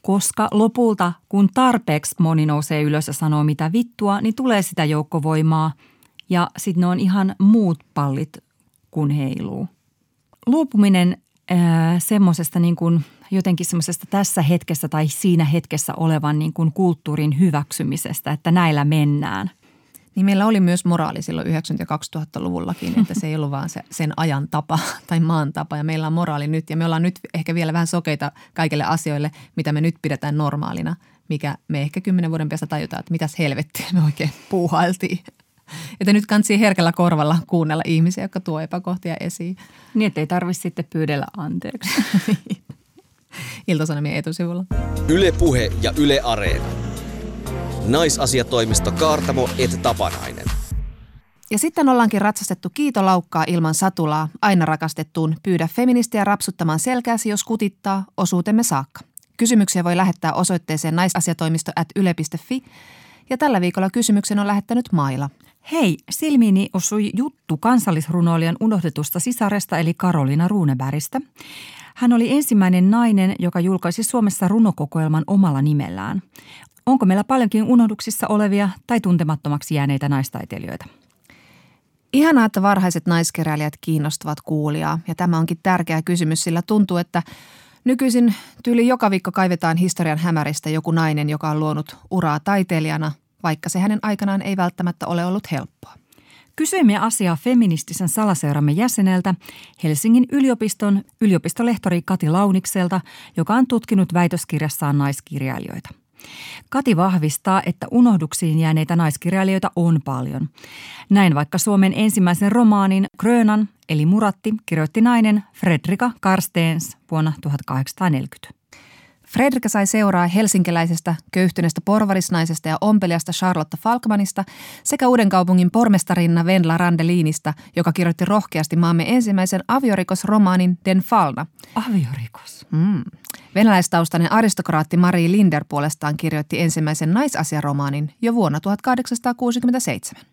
koska lopulta kun tarpeeksi moni nousee ylös ja sanoo mitä vittua, niin tulee sitä joukkovoimaa ja sitten ne on ihan muut pallit kun heiluu. Luopuminen semmoisesta niin kuin jotenkin semmoisesta tässä hetkessä tai siinä hetkessä olevan niin kuin kulttuurin hyväksymisestä, että näillä mennään. Niin meillä oli myös moraali silloin yhdeksänkymmentä- ja kaksituhattaluvullakin, että se ei ollut vaan se, sen ajan tapa tai maan tapa ja meillä on moraali nyt ja me ollaan nyt ehkä vielä vähän sokeita kaikille asioille, mitä me nyt pidetään normaalina, mikä me ehkä kymmenen vuoden päästä tajutaan, että mitäs helvettiä me oikein puuhailtiin. Että nyt kansi herkällä korvalla kuunnella ihmisiä, jotka tuo epäkohtia esiin. Niin, ettei tarvitse sitten pyydellä anteeksi. Ilta-Sanomien etusivulla. Yle Puhe ja Yle Areena. Naisasiatoimisto Kaartamo et Tapanainen. Ja sitten ollaankin ratsastettu kiitolaukkaa ilman satulaa, aina rakastettuun pyydä feministiä rapsuttamaan selkääsi, jos kutittaa, osuutemme saakka. Kysymyksiä voi lähettää osoitteeseen naisasiatoimisto at yle piste fi ja tällä viikolla kysymyksen on lähettänyt Maila. Hei, silmiini osui juttu kansallisrunoilijan unohdetusta sisaresta eli Karoliina Runebergistä. Hän oli ensimmäinen nainen, joka julkaisi Suomessa runokokoelman omalla nimellään. Onko meillä paljonkin unohduksissa olevia tai tuntemattomaksi jääneitä naistaiteilijoita? Ihanaa, että varhaiset naiskeräilijät kiinnostavat kuulijaa ja tämä onkin tärkeä kysymys, sillä tuntuu, että nykyisin tyyli joka viikko kaivetaan historian hämäristä joku nainen, joka on luonut uraa taiteilijana, vaikka se hänen aikanaan ei välttämättä ole ollut helppoa. Kysyimme asiaa feministisen salaseuramme jäseneltä Helsingin yliopiston yliopistolehtori Kati Launikselta, joka on tutkinut väitöskirjassaan naiskirjailijoita. Kati vahvistaa, että unohduksiin jääneitä naiskirjailijoita on paljon. Näin vaikka Suomen ensimmäisen romaanin Grönan eli Muratti kirjoitti nainen Fredrika Karstens vuonna tuhatkahdeksansataaneljäkymmentä. Fredrika sai seuraa helsinkiläisestä köyhtyneestä porvarisnaisesta ja ompelijasta Charlotte Falkmanista sekä Uudenkaupungin pormestarinna Venla Randelinista, joka kirjoitti rohkeasti maamme ensimmäisen aviorikosromaanin Den Fallna. Aviorikos. Mm. Venäläistaustainen aristokraatti Marie Linder puolestaan kirjoitti ensimmäisen naisasiaromaanin jo vuonna tuhatkahdeksansataakuusikymmentäseitsemän.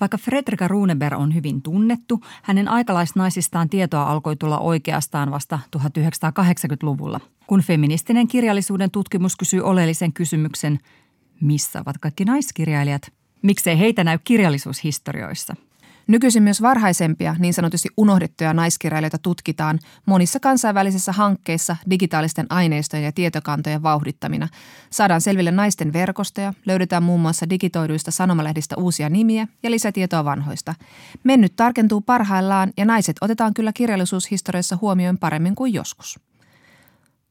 Vaikka Fredrika Runeberg on hyvin tunnettu, hänen aikalaisnaisistaan tietoa alkoi tulla oikeastaan vasta tuhatyhdeksänsataakahdeksankymmentäluvulla, kun feministinen kirjallisuuden tutkimus kysyy oleellisen kysymyksen, missä ovat kaikki naiskirjailijat? Miksei heitä näy kirjallisuushistorioissa? Nykyisin myös varhaisempia, niin sanotusti unohdettuja naiskirjailijoita tutkitaan monissa kansainvälisissä hankkeissa digitaalisten aineistojen ja tietokantojen vauhdittamina. Saadaan selville naisten verkostoja, löydetään muun muassa digitoiduista sanomalehdistä uusia nimiä ja lisätietoa vanhoista. Mennyt tarkentuu parhaillaan ja naiset otetaan kyllä kirjallisuushistorioissa huomioon paremmin kuin joskus.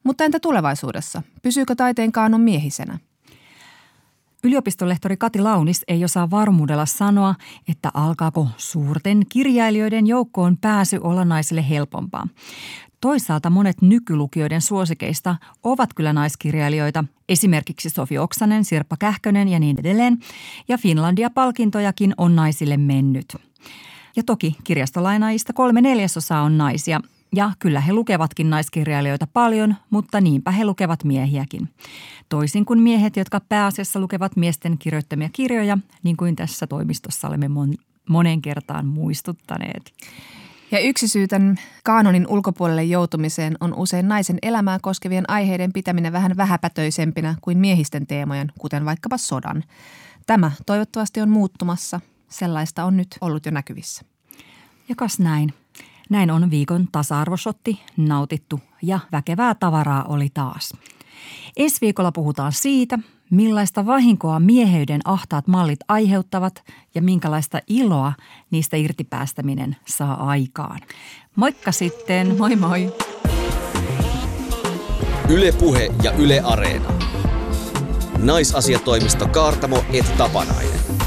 Mutta entä tulevaisuudessa? Pysyykö taiteen kaanon miehisenä? Yliopistolehtori Kati Launis ei osaa varmuudella sanoa, että alkaako suurten kirjailijoiden joukkoon pääsy olla naisille helpompaa. Toisaalta monet nykylukijoiden suosikeista ovat kyllä naiskirjailijoita, esimerkiksi Sofi Oksanen, Sirppa Kähkönen ja niin edelleen, ja Finlandia-palkintojakin on naisille mennyt. Ja toki kirjastolainaajista kolme neljäsosaa on naisia, ja kyllä he lukevatkin naiskirjailijoita paljon, mutta niinpä he lukevat miehiäkin. Toisin kuin miehet, jotka pääasiassa lukevat miesten kirjoittamia kirjoja, niin kuin tässä toimistossa olemme mon- monen kertaan muistuttaneet. Ja yksi syy tämän kaanonin ulkopuolelle joutumiseen on usein naisen elämää koskevien aiheiden pitäminen vähän vähäpätöisempinä kuin miehisten teemojen, kuten vaikkapa sodan. Tämä toivottavasti on muuttumassa. Sellaista on nyt ollut jo näkyvissä. Ja kas näin. Näin on viikon tasa-arvosotti nautittu ja väkevää tavaraa oli taas. Ensi viikolla puhutaan siitä, millaista vahinkoa mieheyden ahtaat mallit aiheuttavat ja minkälaista iloa niistä irtipäästäminen saa aikaan. Moikka sitten. Moi moi. Yle Puhe ja Yle Areena. Naisasiatoimisto Kaartamo et Tapanainen.